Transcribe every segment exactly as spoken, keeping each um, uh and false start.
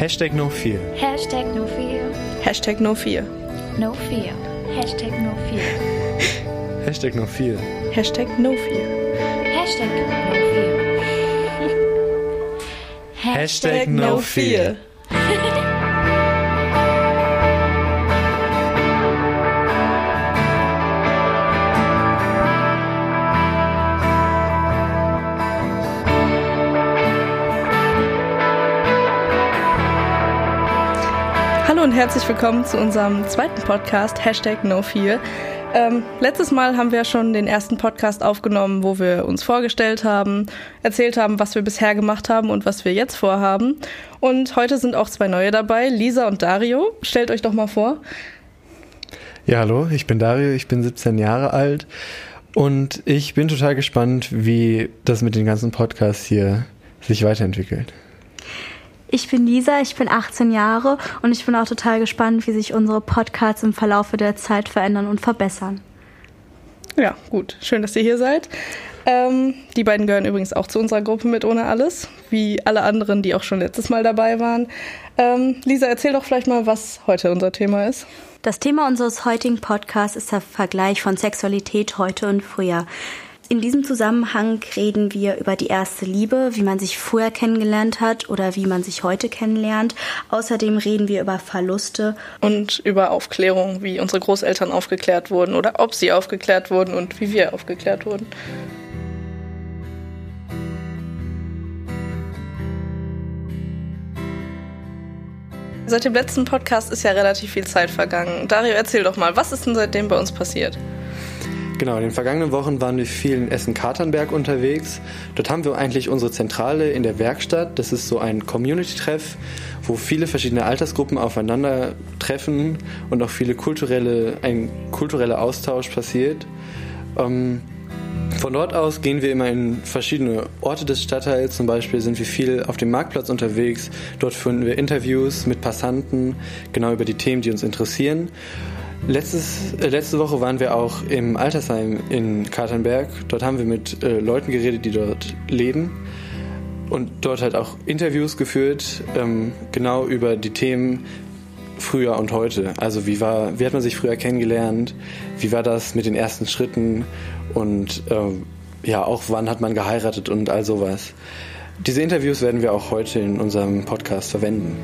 Hashtag No Fear. Hashtag No Fear. Hashtag No Fear. No Fear. Hashtag No Fear. Hashtag No Fear. Hashtag No Fear. Hashtag No Fear. Hashtag No Fear. Hallo und herzlich willkommen zu unserem zweiten Podcast, Hashtag No Fear. Ähm, letztes Mal haben wir schon den ersten Podcast aufgenommen, wo wir uns vorgestellt haben, erzählt haben, was wir bisher gemacht haben und was wir jetzt vorhaben. Und heute sind auch zwei neue dabei, Lisa und Dario. Stellt euch doch mal vor. Ja, hallo, ich bin Dario, ich bin siebzehn Jahre alt und ich bin total gespannt, wie das mit den ganzen Podcasts hier sich weiterentwickelt. Ich bin Lisa, ich bin achtzehn Jahre und ich bin auch total gespannt, wie sich unsere Podcasts im Verlauf der Zeit verändern und verbessern. Ja, gut. Schön, dass ihr hier seid. Ähm, die beiden gehören übrigens auch zu unserer Gruppe mit ohne alles, wie alle anderen, die auch schon letztes Mal dabei waren. Ähm, Lisa, erzähl doch vielleicht mal, was heute unser Thema ist. Das Thema unseres heutigen Podcasts ist der Vergleich von Sexualität heute und früher. In diesem Zusammenhang reden wir über die erste Liebe, wie man sich früher kennengelernt hat oder wie man sich heute kennenlernt. Außerdem reden wir über Verluste. Und über Aufklärung, wie unsere Großeltern aufgeklärt wurden oder ob sie aufgeklärt wurden und wie wir aufgeklärt wurden. Seit dem letzten Podcast ist ja relativ viel Zeit vergangen. Dario, erzähl doch mal, was ist denn seitdem bei uns passiert? Genau, in den vergangenen Wochen waren wir viel in Essen-Katernberg unterwegs. Dort haben wir eigentlich unsere Zentrale in der Werkstatt. Das ist so ein Community-Treff, wo viele verschiedene Altersgruppen aufeinander treffen und auch viele kulturelle, ein kultureller Austausch passiert. Ähm, von dort aus gehen wir immer in verschiedene Orte des Stadtteils. Zum Beispiel sind wir viel auf dem Marktplatz unterwegs. Dort führen wir Interviews mit Passanten, genau über die Themen, die uns interessieren. Letztes, äh, letzte Woche waren wir auch im Altersheim in Katernberg. Dort haben wir mit äh, Leuten geredet, die dort leben und dort halt auch Interviews geführt, ähm, genau über die Themen früher und heute. Also wie war, wie hat man sich früher kennengelernt, wie war das mit den ersten Schritten und äh, ja auch wann hat man geheiratet und all sowas. Diese Interviews werden wir auch heute in unserem Podcast verwenden.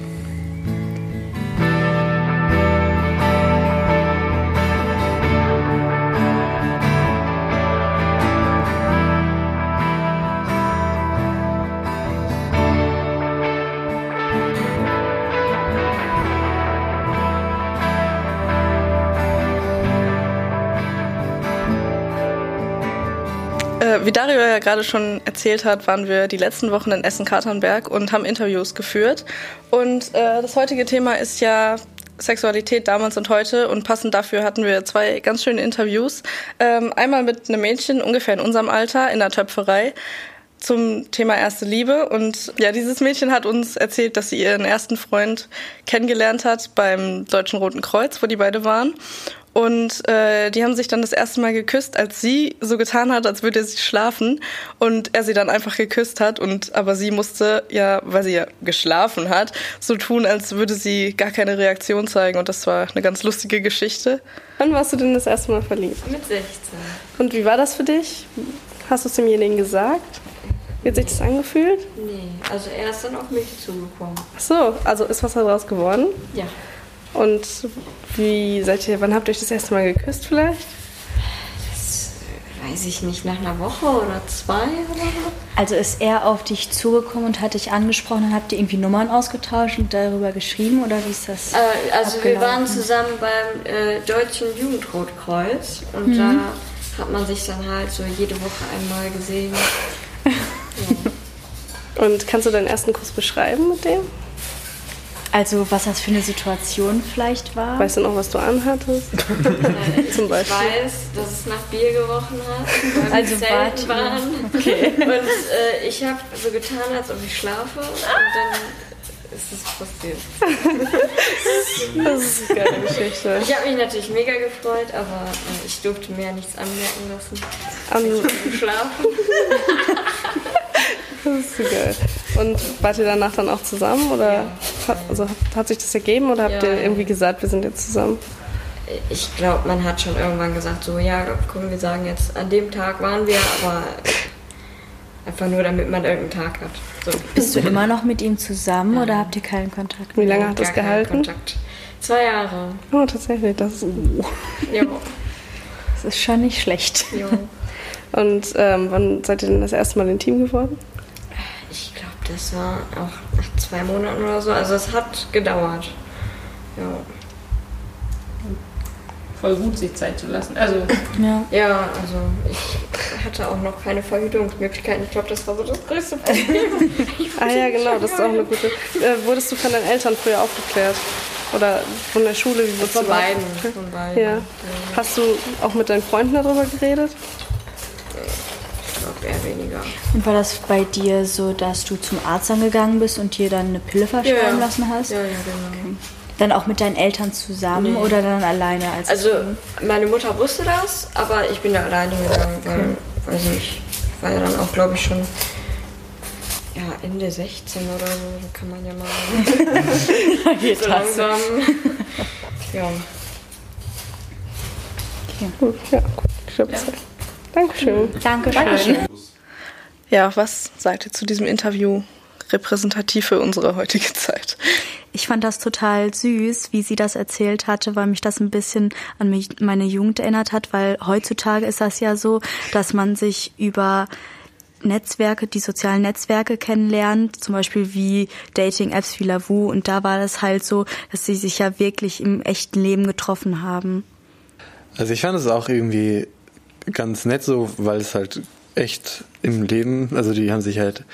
Wie Dario ja gerade schon erzählt hat, waren wir die letzten Wochen in Essen-Katernberg und haben Interviews geführt. Und äh, das heutige Thema ist ja Sexualität damals und heute. Und passend dafür hatten wir zwei ganz schöne Interviews. Ähm, einmal mit einem Mädchen, ungefähr in unserem Alter, in der Töpferei, zum Thema erste Liebe. Und ja, dieses Mädchen hat uns erzählt, dass sie ihren ersten Freund kennengelernt hat beim Deutschen Roten Kreuz, wo die beide waren. Und äh, die haben sich dann das erste Mal geküsst, als sie so getan hat, als würde sie schlafen und er sie dann einfach geküsst hat. Und aber sie musste ja, weil sie ja geschlafen hat, so tun, als würde sie gar keine Reaktion zeigen. Und das war eine ganz lustige Geschichte. Wann warst du denn das erste Mal verliebt? Mit sechzehn. Und wie war das für dich? Hast du es demjenigen gesagt? Wie hat sich das angefühlt? Nee, also er ist dann auf mich zugekommen. Ach so, also ist was daraus geworden? Ja. Und wie seid ihr, wann habt ihr euch das erste Mal geküsst vielleicht? Das weiß ich nicht, nach einer Woche oder zwei oder so. Also ist er auf dich zugekommen und hat dich angesprochen und habt ihr irgendwie Nummern ausgetauscht und darüber geschrieben oder wie ist das? Äh, also abgelaufen? Wir waren zusammen beim äh, Deutschen Jugendrotkreuz und mhm. da hat man sich dann halt so jede Woche einmal gesehen. Ja. Und kannst du deinen ersten Kuss beschreiben mit dem? Also, was das für eine Situation vielleicht war? Weißt du noch, was du anhattest? Nein, zum Beispiel. Ich weiß, dass es nach Bier gerochen hat, weil also wir selten waren. Okay. Und äh, ich habe so getan, als ob ich schlafe. Und dann ist es passiert. Das ist eine geile Geschichte. Ich habe mich natürlich mega gefreut, aber äh, ich durfte mir ja nichts anmerken lassen. Um. Ich habe geschlafen. Das ist egal. Und wart ihr danach dann auch zusammen? Oder ja. hat, also, hat sich das ergeben oder habt ja. ihr irgendwie gesagt, wir sind jetzt zusammen? Ich glaube, man hat schon irgendwann gesagt, so ja, komm, wir sagen jetzt, an dem Tag waren wir, aber einfach nur, damit man irgendeinen Tag hat. So. Bist du immer noch mit ihm zusammen ja. oder habt ihr keinen Kontakt? Wie lange hat das gehalten? Kontakt. Zwei Jahre. Oh, tatsächlich, das ist... Oh. Jo. Das ist schon nicht schlecht. Jo. Und ähm, wann seid ihr denn das erste Mal intim geworden? Ich glaube, das war auch nach zwei Monaten oder so. Also es hat gedauert. Ja. Voll gut, sich Zeit zu lassen. Also ja. ja, also ich hatte auch noch keine Verhütungsmöglichkeiten. Ich glaube, das war so das größte Problem. Ah ja, genau, das ist auch eine gute... Äh, wurdest du von deinen Eltern früher aufgeklärt? Oder von der Schule? Wie von beiden. Von beiden. Ja. Ja. Hast du auch mit deinen Freunden darüber geredet? Eher weniger. Und war das bei dir so, dass du zum Arzt angegangen bist und dir dann eine Pille verschreiben ja. lassen hast? Ja, ja, genau. Okay. Dann auch mit deinen Eltern zusammen nee. Oder dann alleine? Als also meine Mutter wusste das, aber ich bin da alleine gegangen, okay. weil also ich war ja dann auch, glaube ich, schon ja, Ende sechzehn oder so, da kann man ja mal so langsam. Ja. Okay. Gut, ja, gut. Ich glaube, ja. Dankeschön. Dankeschön. Dankeschön. Ja, was sagt ihr zu diesem Interview, repräsentativ für unsere heutige Zeit? Ich fand das total süß, wie sie das erzählt hatte, weil mich das ein bisschen an mich, meine Jugend erinnert hat, weil heutzutage ist das ja so, dass man sich über Netzwerke, die sozialen Netzwerke kennenlernt, zum Beispiel wie Dating-Apps wie Lavu, und da war das halt so, dass sie sich ja wirklich im echten Leben getroffen haben. Also ich fand es auch irgendwie ganz nett so, weil es halt echt im Leben, also die haben sich halt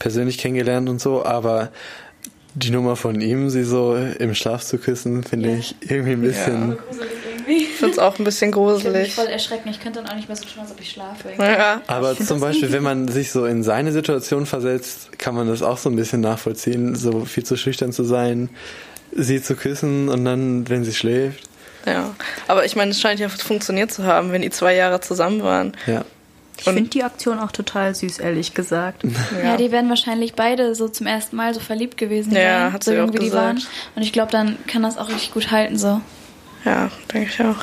persönlich kennengelernt und so, aber die Nummer von ihm, sie so im Schlaf zu küssen, finde ja. ich irgendwie ein bisschen... Ja. Ich finde es auch ein bisschen gruselig. Ich würde mich voll erschrecken. Ich könnte dann auch nicht mehr so tun, als ob ich schlafe. Ja. Aber ich zum Beispiel, wenn man sich so in seine Situation versetzt, kann man das auch so ein bisschen nachvollziehen, so viel zu schüchtern zu sein, sie zu küssen und dann, wenn sie schläft. Ja, aber ich meine, es scheint ja funktioniert zu haben, wenn die zwei Jahre zusammen waren. Ja. Ich finde die Aktion auch total süß, ehrlich gesagt. Ja, ja, die werden wahrscheinlich beide so zum ersten Mal so verliebt gewesen sein. Ja, hat sie so auch gesagt. Die waren. Und ich glaube, dann kann das auch richtig gut halten so. Ja, denke ich auch.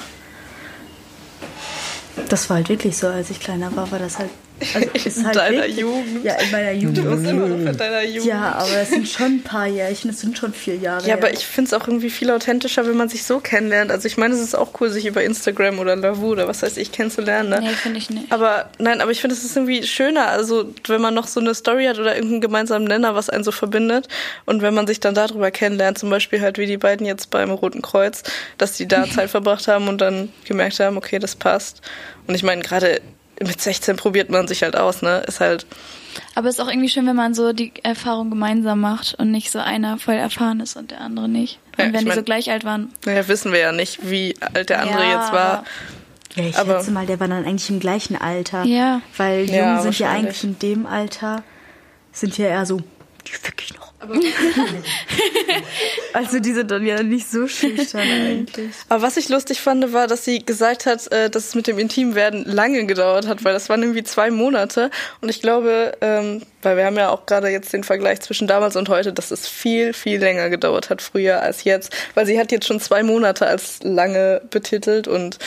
Das war halt wirklich so, als ich kleiner war, war das halt... Also ist halt in deiner wirklich, Jugend. Ja, in meiner Jugend. Du bist immer noch in deiner Jugend. Ja, aber das sind schon ein paar Jährchen, das sind schon vier Jahre. Ja, ja. aber ich finde es auch irgendwie viel authentischer, wenn man sich so kennenlernt. Also ich meine, es ist auch cool, sich über Instagram oder Lavu oder was weiß ich kennenzulernen. Ne? Nee, finde ich nicht. Aber nein, aber ich finde, es ist irgendwie schöner, also wenn man noch so eine Story hat oder irgendeinen gemeinsamen Nenner, was einen so verbindet. Und wenn man sich dann darüber kennenlernt, zum Beispiel halt wie die beiden jetzt beim Roten Kreuz, dass die da Zeit verbracht haben und dann gemerkt haben, okay, das passt. Und ich meine, gerade mit sechzehn probiert man sich halt aus, ne? Ist halt. Aber es ist auch irgendwie schön, wenn man so die Erfahrung gemeinsam macht und nicht so einer voll erfahren ist und der andere nicht. Und ja, wenn die mein, so gleich alt waren. Naja, wissen wir ja nicht, wie alt der andere ja. jetzt war. Ja, ich aber, schätze mal, der war dann eigentlich im gleichen Alter. Ja. Weil Jungen ja, sind ja eigentlich in dem Alter, sind ja eher so, die fick ich noch. Aber also die sind dann ja nicht so schüchtern eigentlich. Aber was ich lustig fand, war, dass sie gesagt hat, dass es mit dem Intimwerden lange gedauert hat, weil das waren irgendwie zwei Monate. Und ich glaube, weil wir haben ja auch gerade jetzt den Vergleich zwischen damals und heute, dass es viel, viel länger gedauert hat früher als jetzt. Weil sie hat jetzt schon zwei Monate als lange betitelt und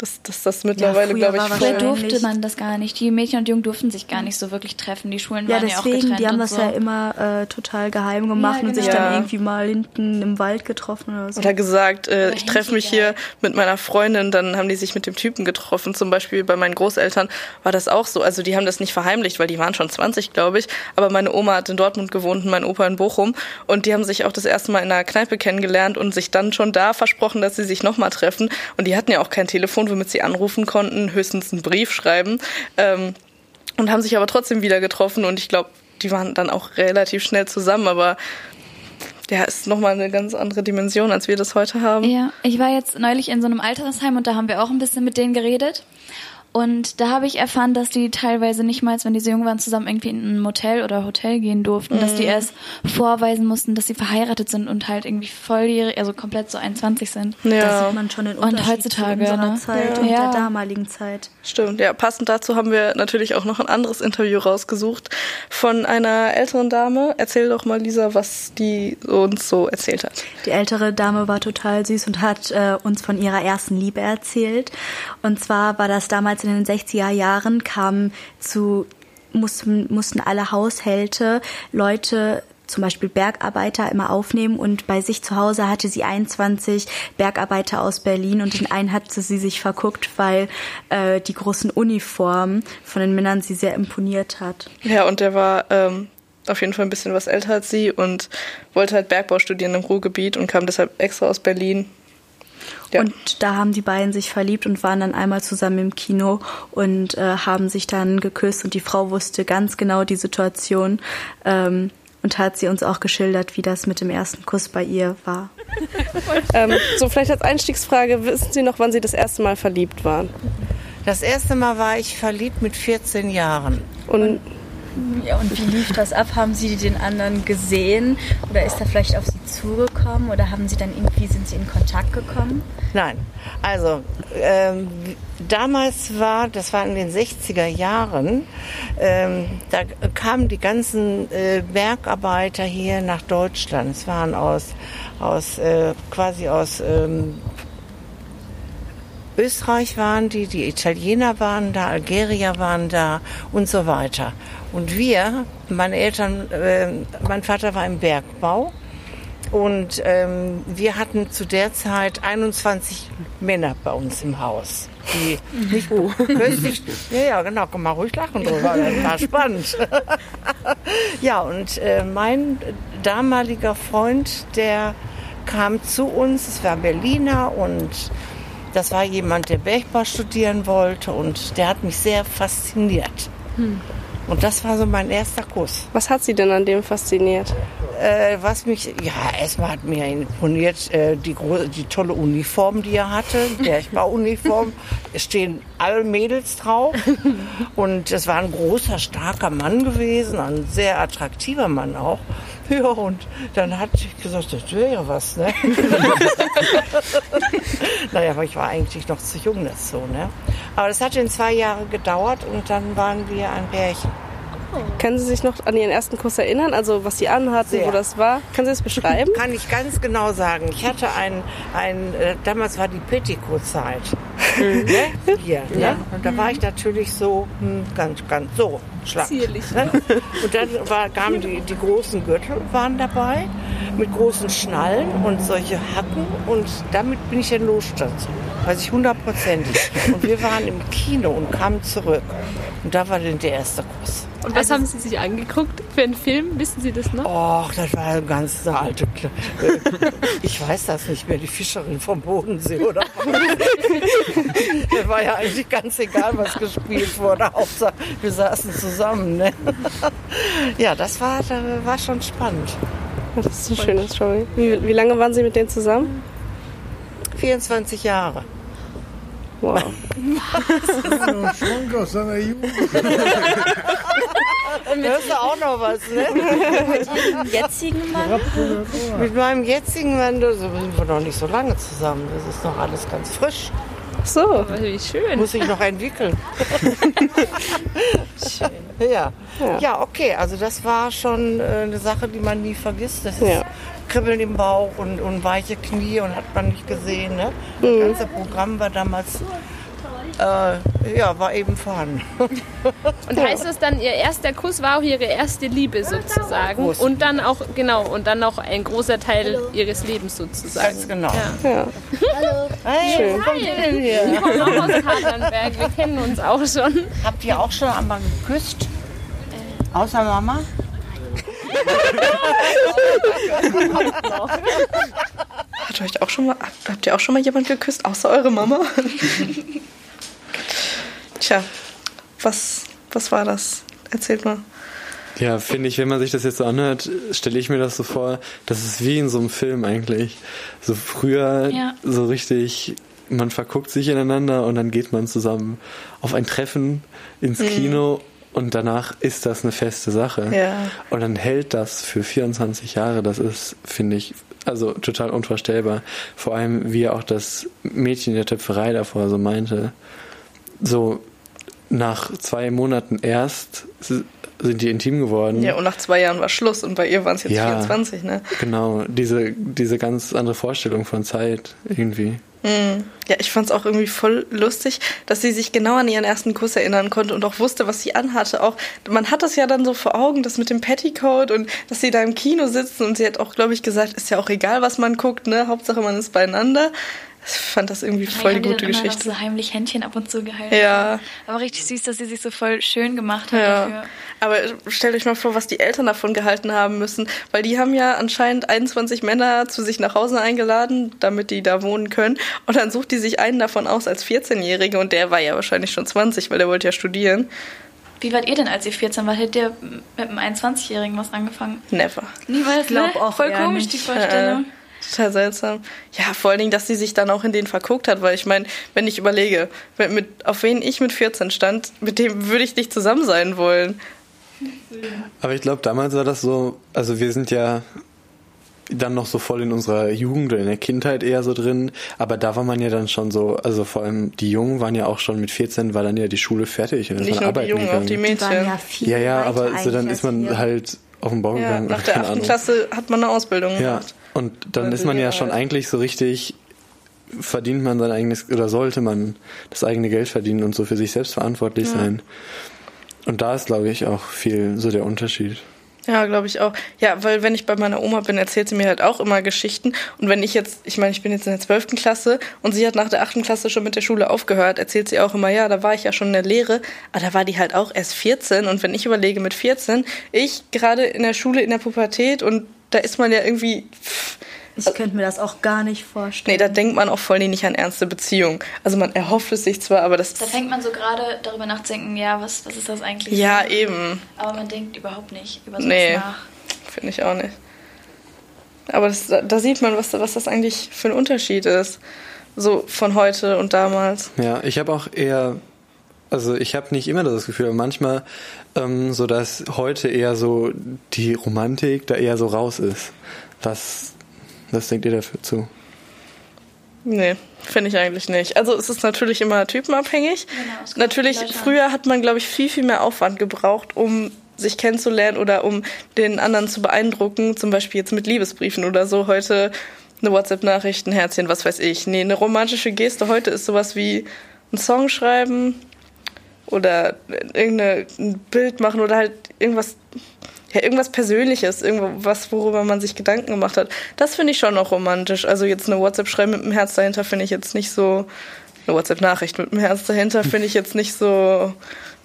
Dass das, das mittlerweile, ja, glaube ich, früher durfte man das gar nicht. Die Mädchen und Jungen durften sich gar nicht so wirklich treffen. Die Schulen ja, waren deswegen, ja auch getrennt. Die haben das so. ja immer äh, total geheim gemacht ja, genau. und sich ja. dann irgendwie mal hinten im Wald getroffen oder so. Oder gesagt, äh, oder ich treffe mich hier mit meiner Freundin, dann haben die sich mit dem Typen getroffen. Zum Beispiel bei meinen Großeltern war das auch so. Also die haben das nicht verheimlicht, weil die waren schon zwanzig, glaube ich. Aber meine Oma hat in Dortmund gewohnt und mein Opa in Bochum. Und die haben sich auch das erste Mal in einer Kneipe kennengelernt und sich dann schon da versprochen, dass sie sich nochmal treffen. Und die hatten ja auch kein Telefon, womit sie anrufen konnten, höchstens einen Brief schreiben, ähm, und haben sich aber trotzdem wieder getroffen und ich glaube, die waren dann auch relativ schnell zusammen, aber ja, ist nochmal eine ganz andere Dimension, als wir das heute haben. Ja, ich war jetzt neulich in so einem Altersheim und da haben wir auch ein bisschen mit denen geredet Und da habe ich erfahren, dass die teilweise nicht mal, wenn die so jung waren, zusammen irgendwie in ein Motel oder Hotel gehen durften, mhm. dass die erst vorweisen mussten, dass sie verheiratet sind und halt irgendwie volljährig, also komplett so einundzwanzig sind. Ja. Da sieht man schon den Unterschied und heutzutage, zu unserer ne? Zeit ja. und ja. der damaligen Zeit. Stimmt, ja. Passend dazu haben wir natürlich auch noch ein anderes Interview rausgesucht von einer älteren Dame. Erzähl doch mal, Lisa, was die uns so erzählt hat. Die ältere Dame war total süß und hat äh, uns von ihrer ersten Liebe erzählt. Und zwar war das damals in den sechziger Jahren, kamen zu, mussten, mussten alle Haushalte Leute, zum Beispiel Bergarbeiter, immer aufnehmen, und bei sich zu Hause hatte sie einundzwanzig Bergarbeiter aus Berlin und den einen hatte sie sich verguckt, weil äh, die großen Uniformen von den Männern sie sehr imponiert hat. Ja, und der war ähm, auf jeden Fall ein bisschen was älter als sie und wollte halt Bergbau studieren im Ruhrgebiet und kam deshalb extra aus Berlin. Ja. Und da haben die beiden sich verliebt und waren dann einmal zusammen im Kino und äh, haben sich dann geküsst, und die Frau wusste ganz genau die Situation ähm, und hat sie uns auch geschildert, wie das mit dem ersten Kuss bei ihr war. ähm, so, vielleicht als Einstiegsfrage, wissen Sie noch, wann Sie das erste Mal verliebt waren? Das erste Mal war ich verliebt mit vierzehn Jahren. Und, und, ja, und wie lief das ab? Haben Sie den anderen gesehen oder ist er vielleicht auf Sie zugekommen oder haben Sie dann irgendwie, sind Sie in Kontakt gekommen? Nein, also ähm, damals war, das war in den sechziger Jahren, ähm, da kamen die ganzen äh, Bergarbeiter hier nach Deutschland. Es waren aus, aus äh, quasi aus ähm, Österreich waren die, die Italiener waren da, Algerier waren da und so weiter. Und wir, meine Eltern, äh, mein Vater war im Bergbau. Und ähm, wir hatten zu der Zeit einundzwanzig Männer bei uns im Haus. Die nicht oh. plötzlich, ja, ja, genau, kann man ruhig lachen drüber, das war spannend. Ja, und äh, mein damaliger Freund, der kam zu uns, es war Berliner und das war jemand, der Bergbau studieren wollte, und der hat mich sehr fasziniert. Hm. Und das war so mein erster Kuss. Was hat Sie denn an dem fasziniert? Äh, was mich, ja, erstmal hat mir imponiert äh, die, die tolle Uniform, die er hatte, Bergbauuniform. Es stehen alle Mädels drauf. Und es war ein großer, starker Mann gewesen, ein sehr attraktiver Mann auch. Ja, und dann hatte ich gesagt, das wäre ja was, ne? Naja, aber ich war eigentlich noch zu jung dazu, ne? Aber das hat in zwei Jahren gedauert und dann waren wir ein Pärchen. Oh. Können Sie sich noch an Ihren ersten Kuss erinnern? Also was Sie anhatten, Sehr. Wo das war? Können Sie das beschreiben? Kann ich ganz genau sagen. Ich hatte ein, ein äh, damals war die Petticoat-Zeit. Mhm. Ne? Hier, ne? Ja. Und da war ich natürlich so hm, ganz, ganz so schlank. Zierlich. Ne? Und dann war, kamen die, die großen Gürtel waren dabei mit großen Schnallen und solche Hacken. Und damit bin ich in Losstand, weiß ich hundertprozentig. Und wir waren im Kino und kamen zurück. Und da war dann der erste Kuss. Und was also, haben Sie sich angeguckt für einen Film? Wissen Sie das noch? Och, das war eine ganz alte... Ich weiß das nicht mehr, die Fischerin vom Bodensee, oder? Das war ja eigentlich ganz egal, was gespielt wurde. Hauptsache, wir saßen zusammen. Ne? Ja, das war, das war schon spannend. Das ist eine schöne Story. Wie, wie lange waren Sie mit denen zusammen? vierundzwanzig Jahre. Wow. Was? Schwank aus seiner Jugend. Das ist auch noch was, ne? Mit Ihrem jetzigen Mann? Mit meinem jetzigen Mann, da sind wir noch nicht so lange zusammen. Das ist noch alles ganz frisch. Ach so, wie schön. Muss ich noch entwickeln. Schön. Ja. Ja. Ja, okay, also das war schon eine Sache, die man nie vergisst. Das ist ja. Kribbeln im Bauch und, und weiche Knie und hat man nicht gesehen. Ne? Das mhm. ganze Programm war damals, äh, ja, war eben vorhanden. Und heißt das dann, Ihr erster Kuss war auch Ihre erste Liebe sozusagen? Groß. Und dann auch, genau, und dann noch ein großer Teil Hallo. Ihres Lebens sozusagen. Ganz genau. Ja. Ja. Hallo. Hey, schön. Hi. Wir kommen auch aus Katernberg, wir kennen uns auch schon. Habt ihr auch schon einmal geküsst? Äh. Außer Mama? Hat euch auch schon mal, habt ihr auch schon mal jemand geküsst, außer eure Mama? Tja, was, was war das? Erzählt mal. Ja, finde ich, wenn man sich das jetzt so anhört, stelle ich mir das so vor, das ist wie in so einem Film eigentlich. So früher, ja. so richtig man verguckt sich ineinander und dann geht man zusammen auf ein Treffen ins Kino. Mhm. Und danach ist das eine feste Sache. Ja. Und dann hält das für vierundzwanzig Jahre. Das ist, finde ich, also total unvorstellbar. Vor allem, wie auch das Mädchen in der Töpferei davor so meinte, so nach zwei Monaten erst sind die intim geworden. Ja, und nach zwei Jahren war Schluss und bei ihr waren es jetzt ja, vierundzwanzig, ne? Genau, diese, diese ganz andere Vorstellung von Zeit irgendwie. Ja, ich fand's auch irgendwie voll lustig, dass sie sich genau an ihren ersten Kuss erinnern konnte und auch wusste, was sie anhatte. Auch, man hat das ja dann so vor Augen, das mit dem Petticoat und dass sie da im Kino sitzen und sie hat auch, glaube ich, gesagt, ist ja auch egal, was man guckt, ne? Hauptsache man ist beieinander. Ich fand das irgendwie voll eine gute Geschichte. Immer noch so heimlich Händchen ab und zu gehalten. Ja. Aber richtig süß, dass sie sich so voll schön gemacht hat ja. dafür. Aber stellt euch mal vor, was die Eltern davon gehalten haben müssen. Weil die haben ja anscheinend einundzwanzig Männer zu sich nach Hause eingeladen, damit die da wohnen können. Und dann sucht die sich einen davon aus als vierzehn-Jährige. Und der war ja wahrscheinlich schon zwanzig, weil der wollte ja studieren. Wie wart ihr denn, als ihr vierzehn wart? Hättet ihr mit einem einundzwanzigjährigen was angefangen? Never. Niemals, ich glaube ne? auch voll komisch, nicht. Die Vorstellung. Ja. Total seltsam. Ja, vor allen Dingen, dass sie sich dann auch in den verguckt hat, weil ich meine, wenn ich überlege, mit, mit, auf wen ich mit vierzehn stand, mit dem würde ich nicht zusammen sein wollen. Aber ich glaube, damals war das so, also wir sind ja dann noch so voll in unserer Jugend oder in der Kindheit eher so drin, aber da war man ja dann schon so, also vor allem die Jungen waren ja auch schon mit vierzehn, war dann ja die Schule fertig. Und nicht nur die Jungen, gegangen. Auch die Mädchen. Die waren ja, viel ja, ja, aber so dann ist man wir. halt auf den Bau ja, gegangen. Nach der achten Klasse hat man eine Ausbildung gemacht. Ja. Und dann ist man ja schon eigentlich so richtig, verdient man sein eigenes, oder sollte man das eigene Geld verdienen und so für sich selbst verantwortlich ja. sein. Und da ist, glaube ich, auch viel so der Unterschied. Ja, glaube ich auch. Ja, weil wenn ich bei meiner Oma bin, erzählt sie mir halt auch immer Geschichten. Und wenn ich jetzt, ich meine, ich bin jetzt in der zwölften Klasse und sie hat nach der achten Klasse schon mit der Schule aufgehört, erzählt sie auch immer, ja, da war ich ja schon in der Lehre, aber da war die halt auch erst vierzehn. Und wenn ich überlege mit vierzehn, ich gerade in der Schule, in der Pubertät und da ist man ja irgendwie... Pff, ich könnte mir das auch gar nicht vorstellen. Nee, da denkt man auch voll nicht an ernste Beziehungen. Also man erhofft es sich zwar, aber das... Da fängt man so gerade darüber nachzudenken, ja, was, was ist das eigentlich? Ja, für? Eben. Aber man denkt überhaupt nicht über sowas nee, nach. Nee, finde ich auch nicht. Aber das, da sieht man, was, was das eigentlich für ein Unterschied ist. So von heute und damals. Ja, ich habe auch eher... Also ich habe nicht immer das Gefühl, aber manchmal ähm, so, dass heute eher so die Romantik da eher so raus ist. Was, was denkt ihr dafür zu? Nee, finde ich eigentlich nicht. Also es ist natürlich immer typenabhängig. Genau, natürlich, früher hat man, glaube ich, viel, viel mehr Aufwand gebraucht, um sich kennenzulernen oder um den anderen zu beeindrucken. Zum Beispiel jetzt mit Liebesbriefen oder so. Heute eine WhatsApp-Nachricht, ein Herzchen, was weiß ich. Nee, eine romantische Geste heute ist sowas wie ein Song schreiben. Oder irgendein Bild machen oder halt irgendwas, ja, irgendwas Persönliches, irgendwas, worüber man sich Gedanken gemacht hat. Das finde ich schon noch romantisch. Also jetzt eine WhatsApp schreiben mit einem Herz dahinter finde ich jetzt nicht so, eine WhatsApp-Nachricht mit einem Herz dahinter finde ich jetzt nicht so,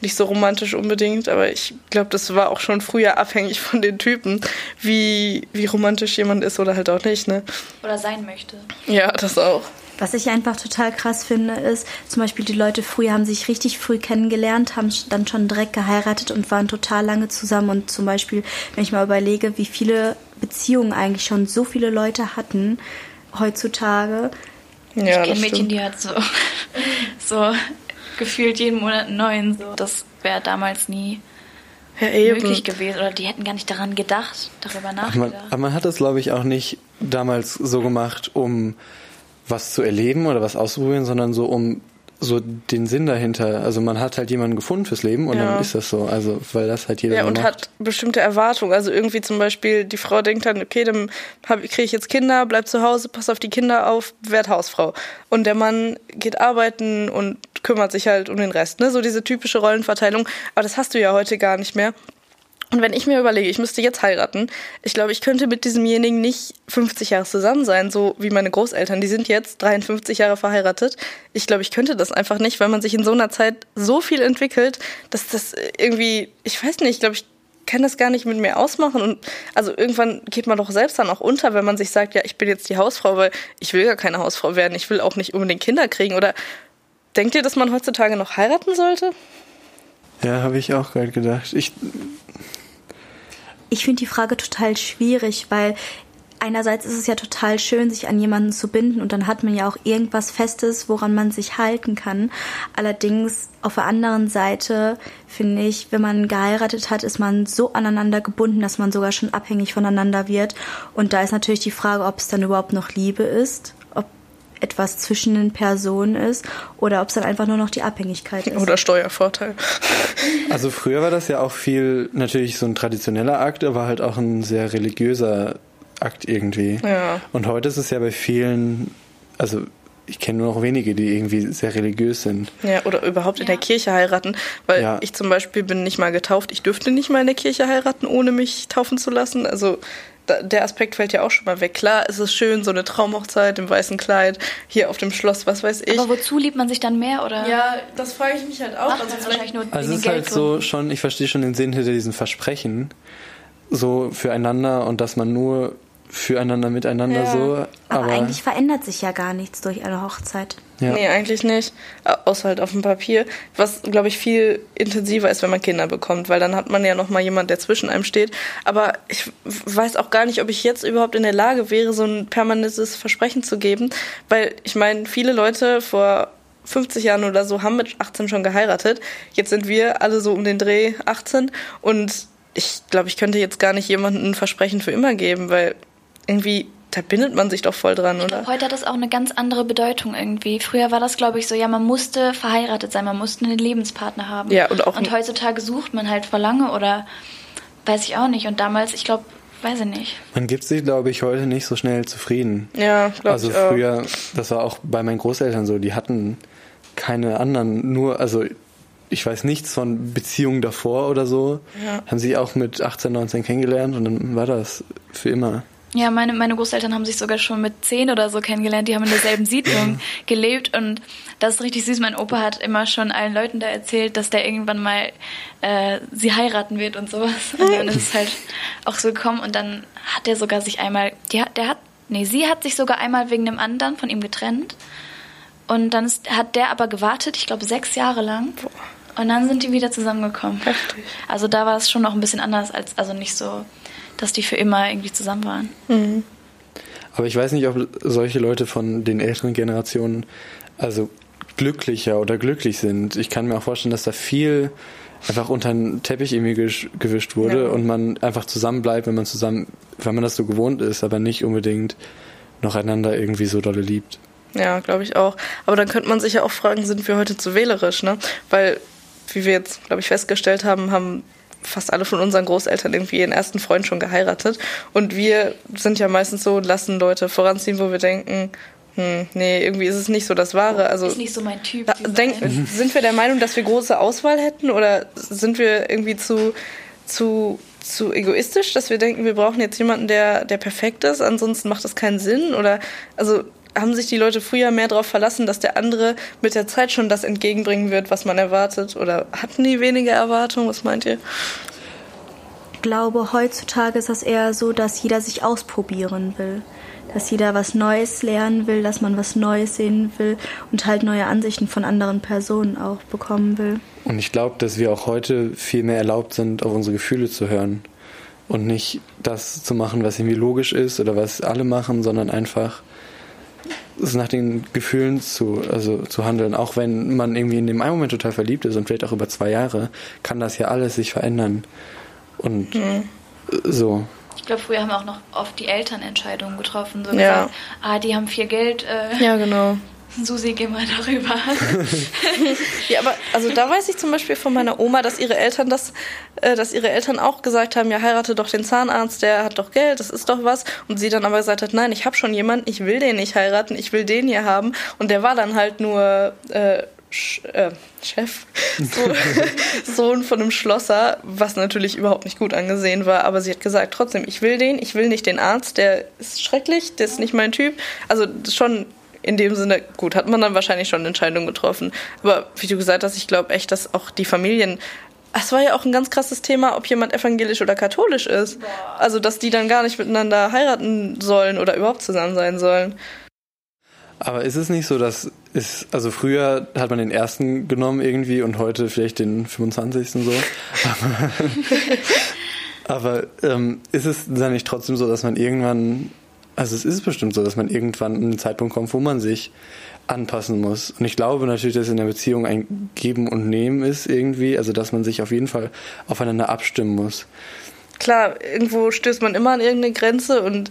nicht so romantisch unbedingt. Aber ich glaube, das war auch schon früher abhängig von den Typen, wie, wie romantisch jemand ist oder halt auch nicht, ne? Oder sein möchte. Ja, das auch. Was ich einfach total krass finde, ist, zum Beispiel die Leute früher haben sich richtig früh kennengelernt, haben dann schon direkt geheiratet und waren total lange zusammen. Und zum Beispiel, wenn ich mal überlege, wie viele Beziehungen eigentlich schon so viele Leute hatten heutzutage. Ja, ich kenne Mädchen, die hat so, so gefühlt jeden Monat einen neuen. So. Das wäre damals nie... Ja, eben. Möglich gewesen oder die hätten gar nicht daran gedacht, darüber nachgedacht. Aber man, man hat das, glaube ich, auch nicht damals so gemacht, um was zu erleben oder was auszuprobieren, sondern so um so den Sinn dahinter. Also man hat halt jemanden gefunden fürs Leben und ja. dann ist das so. Also weil das halt jeder ja, und macht. Hat bestimmte Erwartungen. Also irgendwie zum Beispiel die Frau denkt dann, okay, dann kriege ich jetzt Kinder, bleib zu Hause, pass auf die Kinder auf, werd Hausfrau. Und der Mann geht arbeiten und kümmert sich halt um den Rest. Ne? So diese typische Rollenverteilung. Aber das hast du ja heute gar nicht mehr. Und wenn ich mir überlege, ich müsste jetzt heiraten, ich glaube, ich könnte mit diesemjenigen nicht fünfzig Jahre zusammen sein, so wie meine Großeltern. Die sind jetzt dreiundfünfzig Jahre verheiratet. Ich glaube, ich könnte das einfach nicht, weil man sich in so einer Zeit so viel entwickelt, dass das irgendwie, ich weiß nicht, ich glaube, ich kann das gar nicht mit mir ausmachen. Und also irgendwann geht man doch selbst dann auch unter, wenn man sich sagt, ja, ich bin jetzt die Hausfrau, weil ich will gar keine Hausfrau werden. Ich will auch nicht unbedingt Kinder kriegen. Oder denkt ihr, dass man heutzutage noch heiraten sollte? Ja, habe ich auch gerade gedacht. Ich... Ich finde die Frage total schwierig, weil einerseits ist es ja total schön, sich an jemanden zu binden und dann hat man ja auch irgendwas Festes, woran man sich halten kann. Allerdings auf der anderen Seite finde ich, wenn man geheiratet hat, ist man so aneinander gebunden, dass man sogar schon abhängig voneinander wird. Und da ist natürlich die Frage, ob es dann überhaupt noch Liebe ist, ob etwas zwischen den Personen ist oder ob es dann einfach nur noch die Abhängigkeit ist. Oder Steuervorteil. Also früher war das ja auch viel natürlich so ein traditioneller Akt, aber halt auch ein sehr religiöser Akt irgendwie. Ja. Und heute ist es ja bei vielen, also ich kenne nur noch wenige, die irgendwie sehr religiös sind. Ja, oder überhaupt in ja. der Kirche heiraten, weil ja. ich zum Beispiel bin nicht mal getauft, ich dürfte nicht mal in der Kirche heiraten, ohne mich taufen zu lassen, also der Aspekt fällt ja auch schon mal weg. Klar, es ist schön, so eine Traumhochzeit im weißen Kleid, hier auf dem Schloss, was weiß ich. Aber wozu liebt man sich dann mehr, oder? Ja, das frage ich mich halt auch. Ach, also es vielleicht nur also es ist Geld halt so schon, ich verstehe schon den Sinn hinter diesen Versprechen, so füreinander und dass man nur füreinander, miteinander ja. so. Aber, aber eigentlich verändert sich ja gar nichts durch eine Hochzeit. Ja. Nee, eigentlich nicht. Außer halt auf dem Papier. Was, glaube ich, viel intensiver ist, wenn man Kinder bekommt, weil dann hat man ja nochmal jemanden, der zwischen einem steht. Aber ich weiß auch gar nicht, ob ich jetzt überhaupt in der Lage wäre, so ein permanentes Versprechen zu geben, weil ich meine, viele Leute vor fünfzig Jahren oder so haben mit achtzehn schon geheiratet. Jetzt sind wir alle so um den Dreh achtzehn und ich glaube, ich könnte jetzt gar nicht jemandem ein Versprechen für immer geben, weil irgendwie, da bindet man sich doch voll dran, oder? Ich glaub, heute hat das auch eine ganz andere Bedeutung irgendwie. Früher war das, glaube ich, so, ja, man musste verheiratet sein, man musste einen Lebenspartner haben. Ja, und auch und heutzutage sucht man halt vor lange oder weiß ich auch nicht. Und damals, ich glaube, weiß ich nicht. Man gibt sich, glaube ich, heute nicht so schnell zufrieden. Ja, glaube ich auch. Also früher, das war auch bei meinen Großeltern so, die hatten keine anderen, nur, also ich weiß nichts von Beziehungen davor oder so. Ja. Haben sich auch mit achtzehn, neunzehn kennengelernt und dann war das für immer. Ja, meine, meine Großeltern haben sich sogar schon mit zehn oder so kennengelernt. Die haben in derselben Siedlung gelebt und das ist richtig süß. Mein Opa hat immer schon allen Leuten da erzählt, dass der irgendwann mal äh, sie heiraten wird und sowas. Und dann ist es halt auch so gekommen und dann hat der sogar sich einmal, die, der hat, nee, sie hat sich sogar einmal wegen einem anderen von ihm getrennt und dann ist, hat der aber gewartet, ich glaube sechs Jahre lang. Und dann sind die wieder zusammengekommen. Heftig. Also da war es schon noch ein bisschen anders, als also nicht so, dass die für immer irgendwie zusammen waren. Mhm. Aber ich weiß nicht, ob solche Leute von den älteren Generationen also glücklicher oder glücklich sind. Ich kann mir auch vorstellen, dass da viel einfach unter den Teppich irgendwie gesch- gewischt wurde ja. und man einfach zusammen bleibt, wenn man zusammen, wenn man das so gewohnt ist, aber nicht unbedingt noch einander irgendwie so dolle liebt. Ja, glaube ich auch. Aber dann könnte man sich ja auch fragen, sind wir heute zu wählerisch, ne? Weil, wie wir jetzt, glaube ich, festgestellt haben, haben fast alle von unseren Großeltern irgendwie ihren ersten Freund schon geheiratet. Und wir sind ja meistens so, lassen Leute voranziehen, wo wir denken, hm, nee, irgendwie ist es nicht so das Wahre. Also, ist nicht so mein Typ. Denk, sind wir der Meinung, dass wir große Auswahl hätten? Oder sind wir irgendwie zu, zu, zu egoistisch, dass wir denken, wir brauchen jetzt jemanden, der, der perfekt ist, ansonsten macht das keinen Sinn? Oder, also, haben sich die Leute früher mehr darauf verlassen, dass der andere mit der Zeit schon das entgegenbringen wird, was man erwartet? Oder hatten die weniger Erwartungen? Was meint ihr? Ich glaube, heutzutage ist das eher so, dass jeder sich ausprobieren will. Dass jeder was Neues lernen will, dass man was Neues sehen will und halt neue Ansichten von anderen Personen auch bekommen will. Und ich glaube, dass wir auch heute viel mehr erlaubt sind, auf unsere Gefühle zu hören und nicht das zu machen, was irgendwie logisch ist oder was alle machen, sondern einfach nach den Gefühlen zu, also zu handeln. Auch wenn man irgendwie in dem einen Moment total verliebt ist und vielleicht auch über zwei Jahre, kann das ja alles sich verändern. Und mhm. so. Ich glaube, früher haben auch noch oft die Eltern Entscheidungen getroffen. So gesagt, ja. ah, die haben viel Geld. Äh, ja, genau. Susi, geh mal darüber. Ja, aber also da weiß ich zum Beispiel von meiner Oma, dass ihre Eltern das, äh, dass ihre Eltern auch gesagt haben, ja, heirate doch den Zahnarzt, der hat doch Geld, das ist doch was. Und sie dann aber gesagt hat, nein, ich habe schon jemanden, ich will den nicht heiraten, ich will den hier haben. Und der war dann halt nur äh, Sch- äh, Chef, so, Sohn von einem Schlosser, was natürlich überhaupt nicht gut angesehen war. Aber sie hat gesagt, trotzdem, ich will den, ich will nicht den Arzt, der ist schrecklich, der ist nicht mein Typ. Also schon... In dem Sinne, gut, hat man dann wahrscheinlich schon eine Entscheidung getroffen. Aber wie du gesagt hast, ich glaube echt, dass auch die Familien... Es war ja auch ein ganz krasses Thema, ob jemand evangelisch oder katholisch ist. Also, dass die dann gar nicht miteinander heiraten sollen oder überhaupt zusammen sein sollen. Aber ist es nicht so, dass... Ist, also früher hat man den ersten genommen irgendwie und heute vielleicht den fünfundzwanzigsten so. Aber, aber ähm, ist es dann nicht trotzdem so, dass man irgendwann Also es ist bestimmt so, dass man irgendwann an einen Zeitpunkt kommt, wo man sich anpassen muss. Und ich glaube natürlich, dass in der Beziehung ein Geben und Nehmen ist irgendwie, also dass man sich auf jeden Fall aufeinander abstimmen muss. Klar, irgendwo stößt man immer an irgendeine Grenze und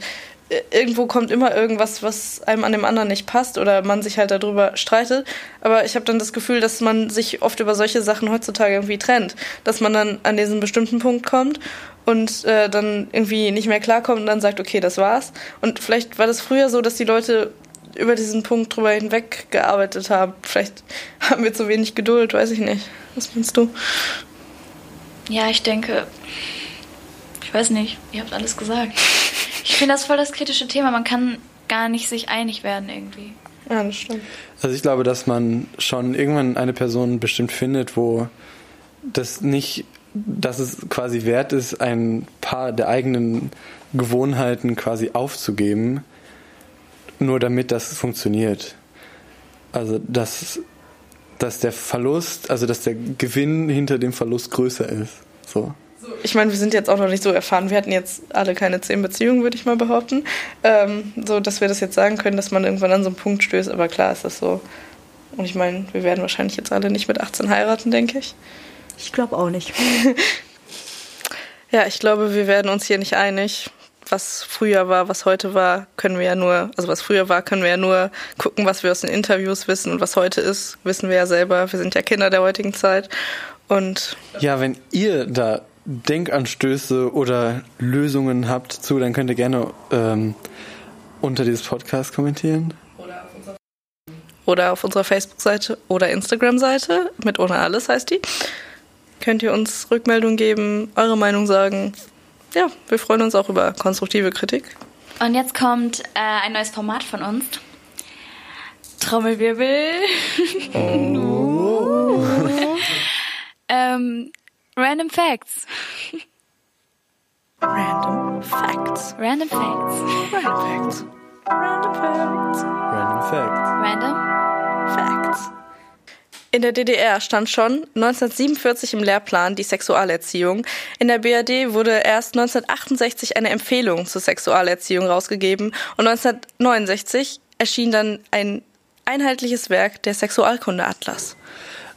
irgendwo kommt immer irgendwas, was einem an dem anderen nicht passt oder man sich halt darüber streitet. Aber ich habe dann das Gefühl, dass man sich oft über solche Sachen heutzutage irgendwie trennt. Dass man dann an diesen bestimmten Punkt kommt und äh, dann irgendwie nicht mehr klarkommt und dann sagt, okay, das war's. Und vielleicht war das früher so, dass die Leute über diesen Punkt drüber hinweg gearbeitet haben. Vielleicht haben wir zu wenig Geduld, weiß ich nicht. Was meinst du? Ja, ich denke, ich weiß nicht, ihr habt alles gesagt. Ich finde das voll das kritische Thema. Man kann gar nicht sich einig werden irgendwie. Ja, das stimmt. Also ich glaube, dass man schon irgendwann eine Person bestimmt findet, wo das nicht, dass es quasi wert ist, ein paar der eigenen Gewohnheiten quasi aufzugeben, nur damit das funktioniert. Also dass, dass der Verlust, also dass der Gewinn hinter dem Verlust größer ist. So. Ich meine, wir sind jetzt auch noch nicht so erfahren. Wir hatten jetzt alle keine zehn Beziehungen, würde ich mal behaupten. Ähm, so, dass wir das jetzt sagen können, dass man irgendwann an so einen Punkt stößt. Aber klar ist das so. Und ich meine, wir werden wahrscheinlich jetzt alle nicht mit achtzehn heiraten, denke ich. Ich glaube auch nicht. Ja, ich glaube, wir werden uns hier nicht einig. Was früher war, was heute war, können wir ja nur, also was früher war, können wir ja nur gucken, was wir aus den Interviews wissen. Und was heute ist, wissen wir ja selber. Wir sind ja Kinder der heutigen Zeit. Und ja, wenn ihr da Denkanstöße oder Lösungen habt zu, dann könnt ihr gerne ähm, unter dieses Podcast kommentieren. Oder auf unserer, oder auf unserer Facebook-Seite oder Instagram-Seite, mit ohne alles heißt die. Könnt ihr uns Rückmeldung geben, eure Meinung sagen. Ja, wir freuen uns auch über konstruktive Kritik. Und jetzt kommt äh, ein neues Format von uns. Trommelwirbel. Oh. ähm... Random Facts. Random Facts. Random Facts. Random Facts. Random Facts. Random Facts. Random Facts. In der D D R stand schon neunzehnhundertsiebenundvierzig im Lehrplan die Sexualerziehung. In der B R D wurde erst neunzehnhundertachtundsechzig eine Empfehlung zur Sexualerziehung rausgegeben und neunzehnhundertneunundsechzig erschien dann ein einheitliches Werk, der Sexualkundeatlas.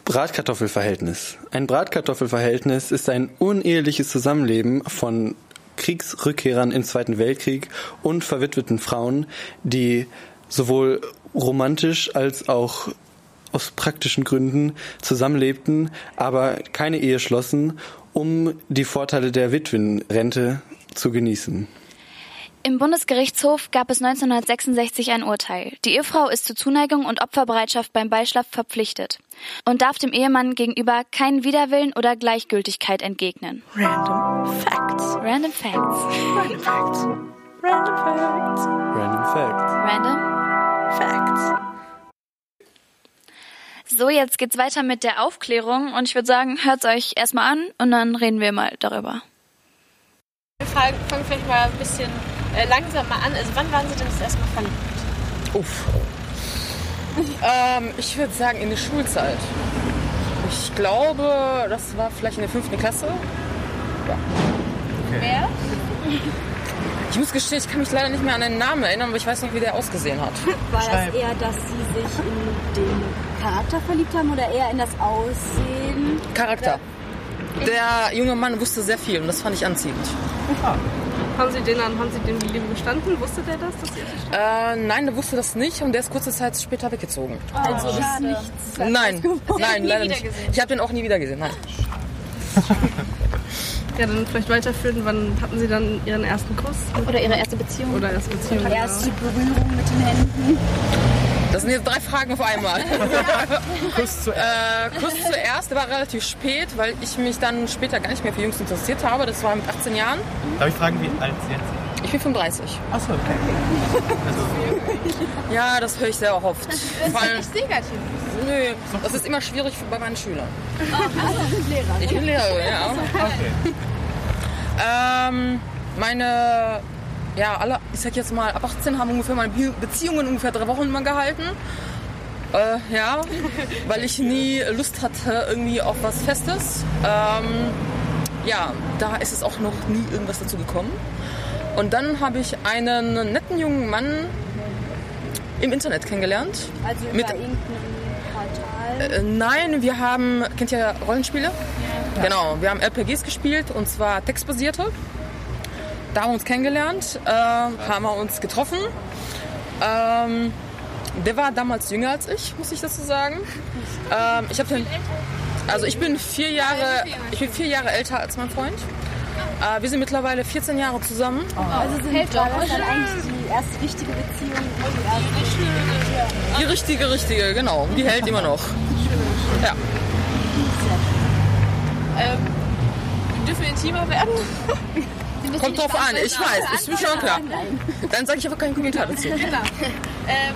Bratkartoffelverhältnis. Ein Bratkartoffelverhältnis ist ein uneheliches Zusammenleben von Kriegsrückkehrern im Zweiten Weltkrieg und verwitweten Frauen, die sowohl romantisch als auch aus praktischen Gründen zusammenlebten, aber keine Ehe schlossen, um die Vorteile der Witwenrente zu genießen. Im Bundesgerichtshof gab es neunzehnhundertsechsundsechzig ein Urteil. Die Ehefrau ist zur Zuneigung und Opferbereitschaft beim Beischlaf verpflichtet und darf dem Ehemann gegenüber keinen Widerwillen oder Gleichgültigkeit entgegnen. Random Facts. Random Facts. Random Facts. Random Facts. Random Facts. Random Facts. So, jetzt geht's weiter mit der Aufklärung und ich würde sagen, hört's euch erstmal an und dann reden wir mal darüber. Wir fangen vielleicht mal ein bisschen langsam mal an. Also wann waren Sie denn das erste Mal verliebt? Uff. Ähm, ich würde sagen in der Schulzeit. Ich glaube, das war vielleicht in der fünften Klasse. Ja. Okay. Wer? Ich muss gestehen, ich kann mich leider nicht mehr an den Namen erinnern, aber ich weiß noch, wie der ausgesehen hat. War das eher, dass Sie sich in den Charakter verliebt haben oder eher in das Aussehen? Charakter. Der junge Mann wusste sehr viel und das fand ich anziehend. Ah. Haben Sie den an, haben Sie den Lieben gestanden? Wusste der das, dass Sie äh, Nein, der wusste das nicht und der ist kurze Zeit später weggezogen. Oh, also das ist nichts. Nein, nein, leider nicht. Gesehen. Ich habe den auch nie wieder gesehen, nein. Ja, dann vielleicht weiterführen, wann hatten Sie dann Ihren ersten Kuss? Oder Ihre erste Beziehung? Oder erste Beziehung. Oder erste Berührung mit den Händen. Das sind jetzt drei Fragen auf einmal. Kuss zuerst. Äh, Kuss zuerst war relativ spät, weil ich mich dann später gar nicht mehr für Jungs interessiert habe. Das war mit achtzehn Jahren. Darf ich fragen, wie alt Sie jetzt sind? Ich bin fünfunddreißig. Ach so, okay. Also. Ja, das höre ich sehr oft. Das ist nicht negativ. Nö, das ist immer schwierig bei meinen Schülern. Oh, also Sie sind Lehrer. Ich bin Lehrerin, ja. Okay. Ähm, meine... Ja, alle, ich sag jetzt mal, ab achtzehn haben ungefähr meine Beziehungen ungefähr drei Wochen mal gehalten. Äh, ja, weil ich nie Lust hatte irgendwie auf was Festes. Ähm, ja, da ist es auch noch nie irgendwas dazu gekommen. Und dann habe ich einen netten jungen Mann im Internet kennengelernt. Also über mit irgendeinem Portal? Äh, nein, wir haben, kennt ihr Rollenspiele? Ja. Genau, wir haben R P Gs gespielt, und zwar textbasierte. Da haben wir uns kennengelernt, äh, haben wir uns getroffen. Ähm, der war damals jünger als ich, muss ich dazu sagen. Ähm, ich habe den... Also ich bin vier Jahre, ich bin vier Jahre älter als mein Freund. Äh, wir sind mittlerweile vierzehn Jahre zusammen. Oh. Also sind das dann eigentlich die erste richtige Beziehung. Die richtige, richtige, genau. Die hält immer noch. Ja. Ähm, wir dürfen intimer werden. Kommt drauf an, ich weiß, ich bin schon klar. Dann sage ich einfach keinen Kommentar dazu. Genau. Ähm,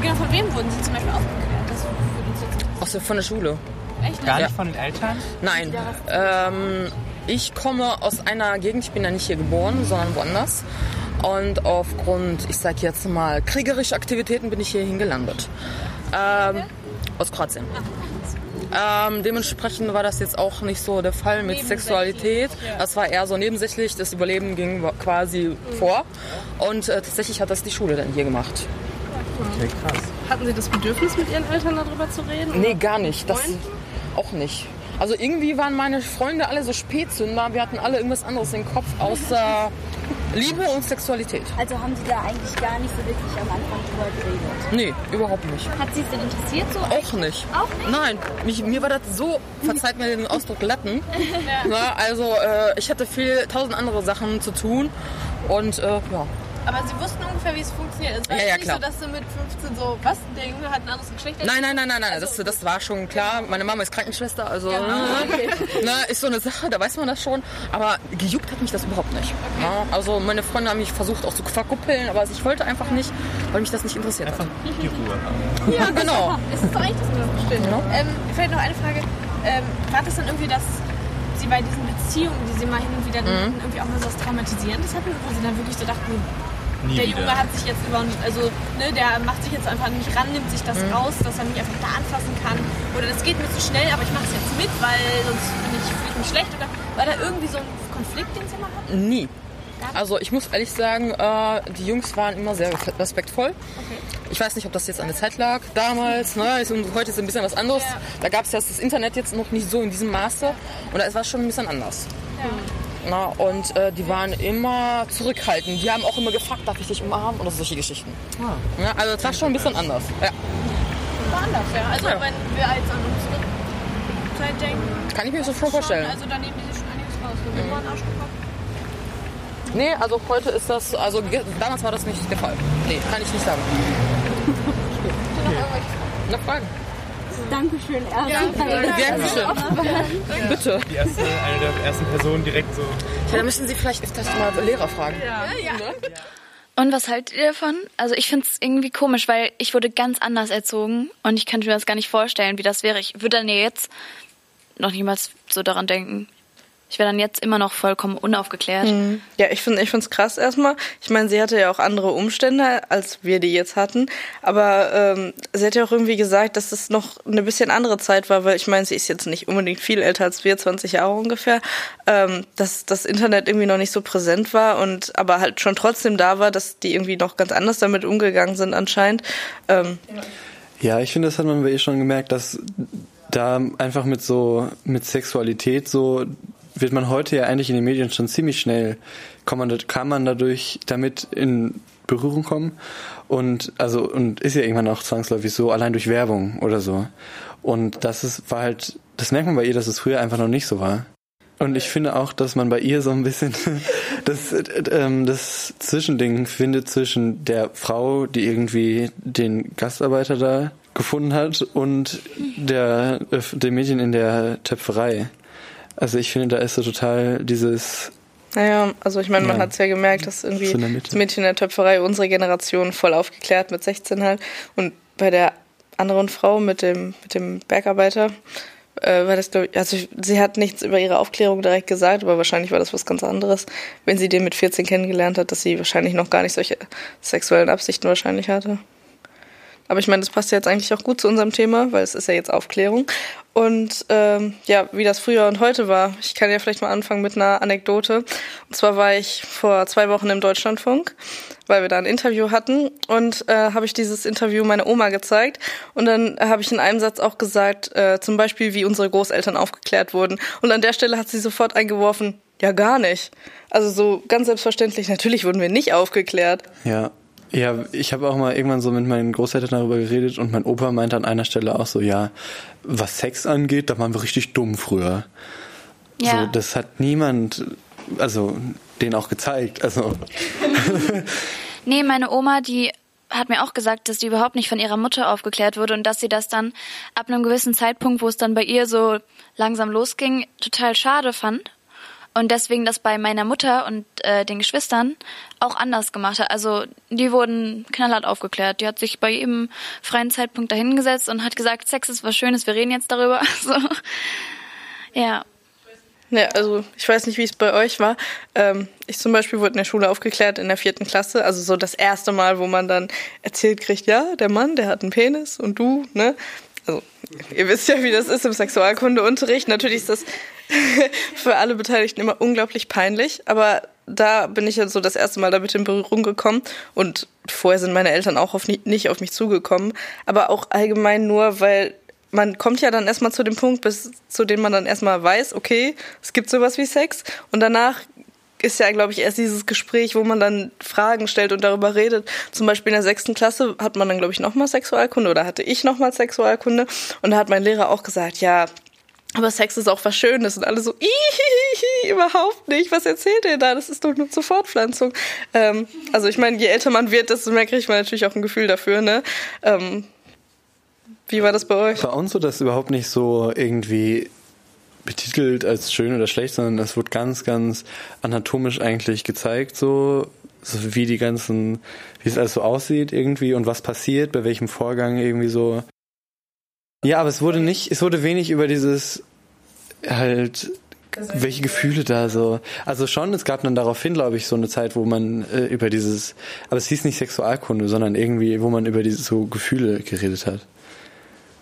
genau, von wem wurden Sie zum Beispiel aufgeklärt? Das Aus der, von der Schule. Echt? Gar nicht ja. Von den Eltern? Nein. Ähm, ich komme aus einer Gegend, ich bin ja nicht hier geboren, sondern woanders. Und aufgrund, ich sag jetzt mal, kriegerischer Aktivitäten bin ich hierhin gelandet. Ähm, aus Kroatien. Ähm, dementsprechend war das jetzt auch nicht so der Fall mit Sexualität. Das war eher so nebensächlich, das Überleben ging quasi mhm. vor. Und äh, tatsächlich hat das die Schule dann hier gemacht. Okay, krass. Hatten Sie das Bedürfnis, mit Ihren Eltern darüber zu reden? Nee, gar nicht. Das auch nicht. Also irgendwie waren meine Freunde alle so Spätzünder. Wir hatten alle irgendwas anderes im Kopf, außer Liebe und Sexualität. Also haben Sie da eigentlich gar nicht so wirklich am Anfang drüber geredet? Nee, überhaupt nicht. Hat Sie es denn interessiert so? Auch nicht. Auch nicht? Nein, mich, mir war das so, verzeiht mir den Ausdruck, Latten. Ja. Na, also äh, ich hatte viel, tausend andere Sachen zu tun und äh, ja. Aber Sie wussten ungefähr, wie es funktioniert. Es war ja, ja, nicht klar. So, dass Sie mit fünfzehn so, was, der Junge hat ein anderes Geschlecht? Nein, nein, nein, nein, nein. Also, das, das war schon klar. Meine Mama ist Krankenschwester, also ja, okay. Ne, ist so eine Sache, da weiß man das schon. Aber gejuckt hat mich das überhaupt nicht. Okay. Ja, also meine Freunde haben mich versucht auch zu verkuppeln, aber ich wollte einfach nicht, weil mich das nicht interessiert einfach hat. Die Ruhe. Ja, genau. Es ist doch eigentlich das Bestimmt. Genau. Ähm, vielleicht noch eine Frage. Ähm, war das dann irgendwie das... Sie bei diesen Beziehungen, die Sie mal hin und wieder mhm. irgendwie auch mal so was Traumatisierendes hatten, wo Sie dann wirklich so dachten, Nie der wieder. Junge hat sich jetzt über, also ne, der macht sich jetzt einfach an mich ran, nimmt sich das mhm. raus, dass er mich einfach da anfassen kann. Oder das geht mir zu schnell, aber ich mache es jetzt mit, weil sonst bin ich, fühle ich mich schlecht. Oder war da irgendwie so ein Konflikt, den Sie mal hatten? Nie. Also ich muss ehrlich sagen, die Jungs waren immer sehr respektvoll. Okay. Ich weiß nicht, ob das jetzt an der Zeit lag damals. Ne? Heute ist ein bisschen was anderes. Ja. Da gab es ja das Internet jetzt noch nicht so in diesem Maße. Und es war schon ein bisschen anders. Ja. Na, und äh, die waren immer zurückhaltend. Die haben auch immer gefragt, darf ich dich umarmen? Oder solche Geschichten. Ah. Ja, also es war schon ein bisschen anders. Ja. War anders, ja. Also ja. Wenn wir jetzt an unsere Zeit denken... Kann ich mir so schon vorstellen. Also da nehmen die sich schon einiges raus. Wir mhm. waren auch schon Nee, also heute ist das, also damals war das nicht der Fall. Nee, kann ich nicht sagen. Na, Fragen? Dankeschön, Erwin. Ja, Dankeschön. Ja. Bitte. Die erste, eine der ersten Personen direkt so. Ja, da müssen Sie vielleicht öfters mal Lehrer fragen. Ja, ja. Und was haltet ihr davon? Also ich finde es irgendwie komisch, weil ich wurde ganz anders erzogen und ich könnte mir das gar nicht vorstellen, wie das wäre. Ich würde dann ja jetzt noch niemals so daran denken. Ich wäre dann jetzt immer noch vollkommen unaufgeklärt. Mhm. Ja, ich finde ich finde es krass erstmal. Ich meine, sie hatte ja auch andere Umstände, als wir die jetzt hatten. Aber ähm, sie hat ja auch irgendwie gesagt, dass es noch eine bisschen andere Zeit war, weil ich meine, sie ist jetzt nicht unbedingt viel älter als wir, zwanzig Jahre ungefähr, ähm, dass das Internet irgendwie noch nicht so präsent war und aber halt schon trotzdem da war, dass die irgendwie noch ganz anders damit umgegangen sind anscheinend. Ähm, ja, ich finde, das hat man bei ihr schon gemerkt, dass da einfach mit so mit Sexualität so wird man heute ja eigentlich in den Medien schon ziemlich schnell, kann man, kann man dadurch damit in Berührung kommen und also und ist ja irgendwann auch zwangsläufig so, allein durch Werbung oder so. Und das ist, war halt, das merkt man bei ihr, dass es früher einfach noch nicht so war. Und ich finde auch, dass man bei ihr so ein bisschen das, äh, das Zwischending findet zwischen der Frau, die irgendwie den Gastarbeiter da gefunden hat und der, äh, dem Mädchen in der Töpferei. Also ich finde, da ist so total dieses... Naja, also ich meine, man ja. hat es ja gemerkt, dass irgendwie das Mädchen in der Töpferei unsere Generation voll aufgeklärt mit sechzehn halt. Und bei der anderen Frau mit dem, mit dem Bergarbeiter äh, war das, glaube ich... Also sie hat nichts über ihre Aufklärung direkt gesagt, aber wahrscheinlich war das was ganz anderes, wenn sie den mit vierzehn kennengelernt hat, dass sie wahrscheinlich noch gar nicht solche sexuellen Absichten wahrscheinlich hatte. Aber ich meine, das passt ja jetzt eigentlich auch gut zu unserem Thema, weil es ist ja jetzt Aufklärung. Und ähm, ja, wie das früher und heute war. Ich kann ja vielleicht mal anfangen mit einer Anekdote. Und zwar war ich vor zwei Wochen im Deutschlandfunk, weil wir da ein Interview hatten. Und äh, habe ich dieses Interview meiner Oma gezeigt. Und dann habe ich in einem Satz auch gesagt, äh, zum Beispiel, wie unsere Großeltern aufgeklärt wurden. Und an der Stelle hat sie sofort eingeworfen, ja, gar nicht. Also so ganz selbstverständlich, natürlich wurden wir nicht aufgeklärt. Ja. Ja, ich habe auch mal irgendwann so mit meinen Großeltern darüber geredet und mein Opa meinte an einer Stelle auch so, ja, was Sex angeht, da waren wir richtig dumm früher. Ja. So, das hat niemand, also denen auch gezeigt. Also. Nee, meine Oma, die hat mir auch gesagt, dass die überhaupt nicht von ihrer Mutter aufgeklärt wurde und dass sie das dann ab einem gewissen Zeitpunkt, wo es dann bei ihr so langsam losging, total schade fand. Und deswegen das bei meiner Mutter und äh, den Geschwistern auch anders gemacht hat. Also die wurden knallhart aufgeklärt. Die hat sich bei jedem freien Zeitpunkt dahingesetzt und hat gesagt, Sex ist was Schönes, wir reden jetzt darüber. So. Ja. Ja, also ich weiß nicht, wie es bei euch war. Ähm, ich zum Beispiel wurde in der Schule aufgeklärt in der vierten Klasse. Also so das erste Mal, wo man dann erzählt kriegt, ja, der Mann, der hat einen Penis und du, ne? Also ihr wisst ja, wie das ist im Sexualkundeunterricht. Natürlich ist das für alle Beteiligten immer unglaublich peinlich, aber da bin ich ja so das erste Mal damit in Berührung gekommen und vorher sind meine Eltern auch auf, nicht auf mich zugekommen, aber auch allgemein nur, weil man kommt ja dann erstmal zu dem Punkt, bis zu dem man dann erstmal weiß, okay, es gibt sowas wie Sex und danach ist ja, glaube ich, erst dieses Gespräch, wo man dann Fragen stellt und darüber redet. Zum Beispiel in der sechsten Klasse hat man dann, glaube ich, nochmal Sexualkunde oder hatte ich nochmal Sexualkunde und da hat mein Lehrer auch gesagt, ja, aber Sex ist auch was Schönes und alle so, ihihihi, überhaupt nicht, was erzählt ihr da, das ist doch nur zur Fortpflanzung. Ähm, also ich meine, je älter man wird, desto mehr kriegt man natürlich auch ein Gefühl dafür, ne? Ähm, wie war das bei euch? Bei uns wird das überhaupt nicht so irgendwie betitelt als schön oder schlecht, sondern das wird ganz, ganz anatomisch eigentlich gezeigt, so, so wie die ganzen, wie es alles so aussieht irgendwie und was passiert, bei welchem Vorgang irgendwie so. Ja, aber es wurde nicht, es wurde wenig über dieses, halt, welche Gefühle da so. Also schon, es gab dann daraufhin, glaube ich, so eine Zeit, wo man äh, über dieses, aber es hieß nicht Sexualkunde, sondern irgendwie, wo man über diese so Gefühle geredet hat.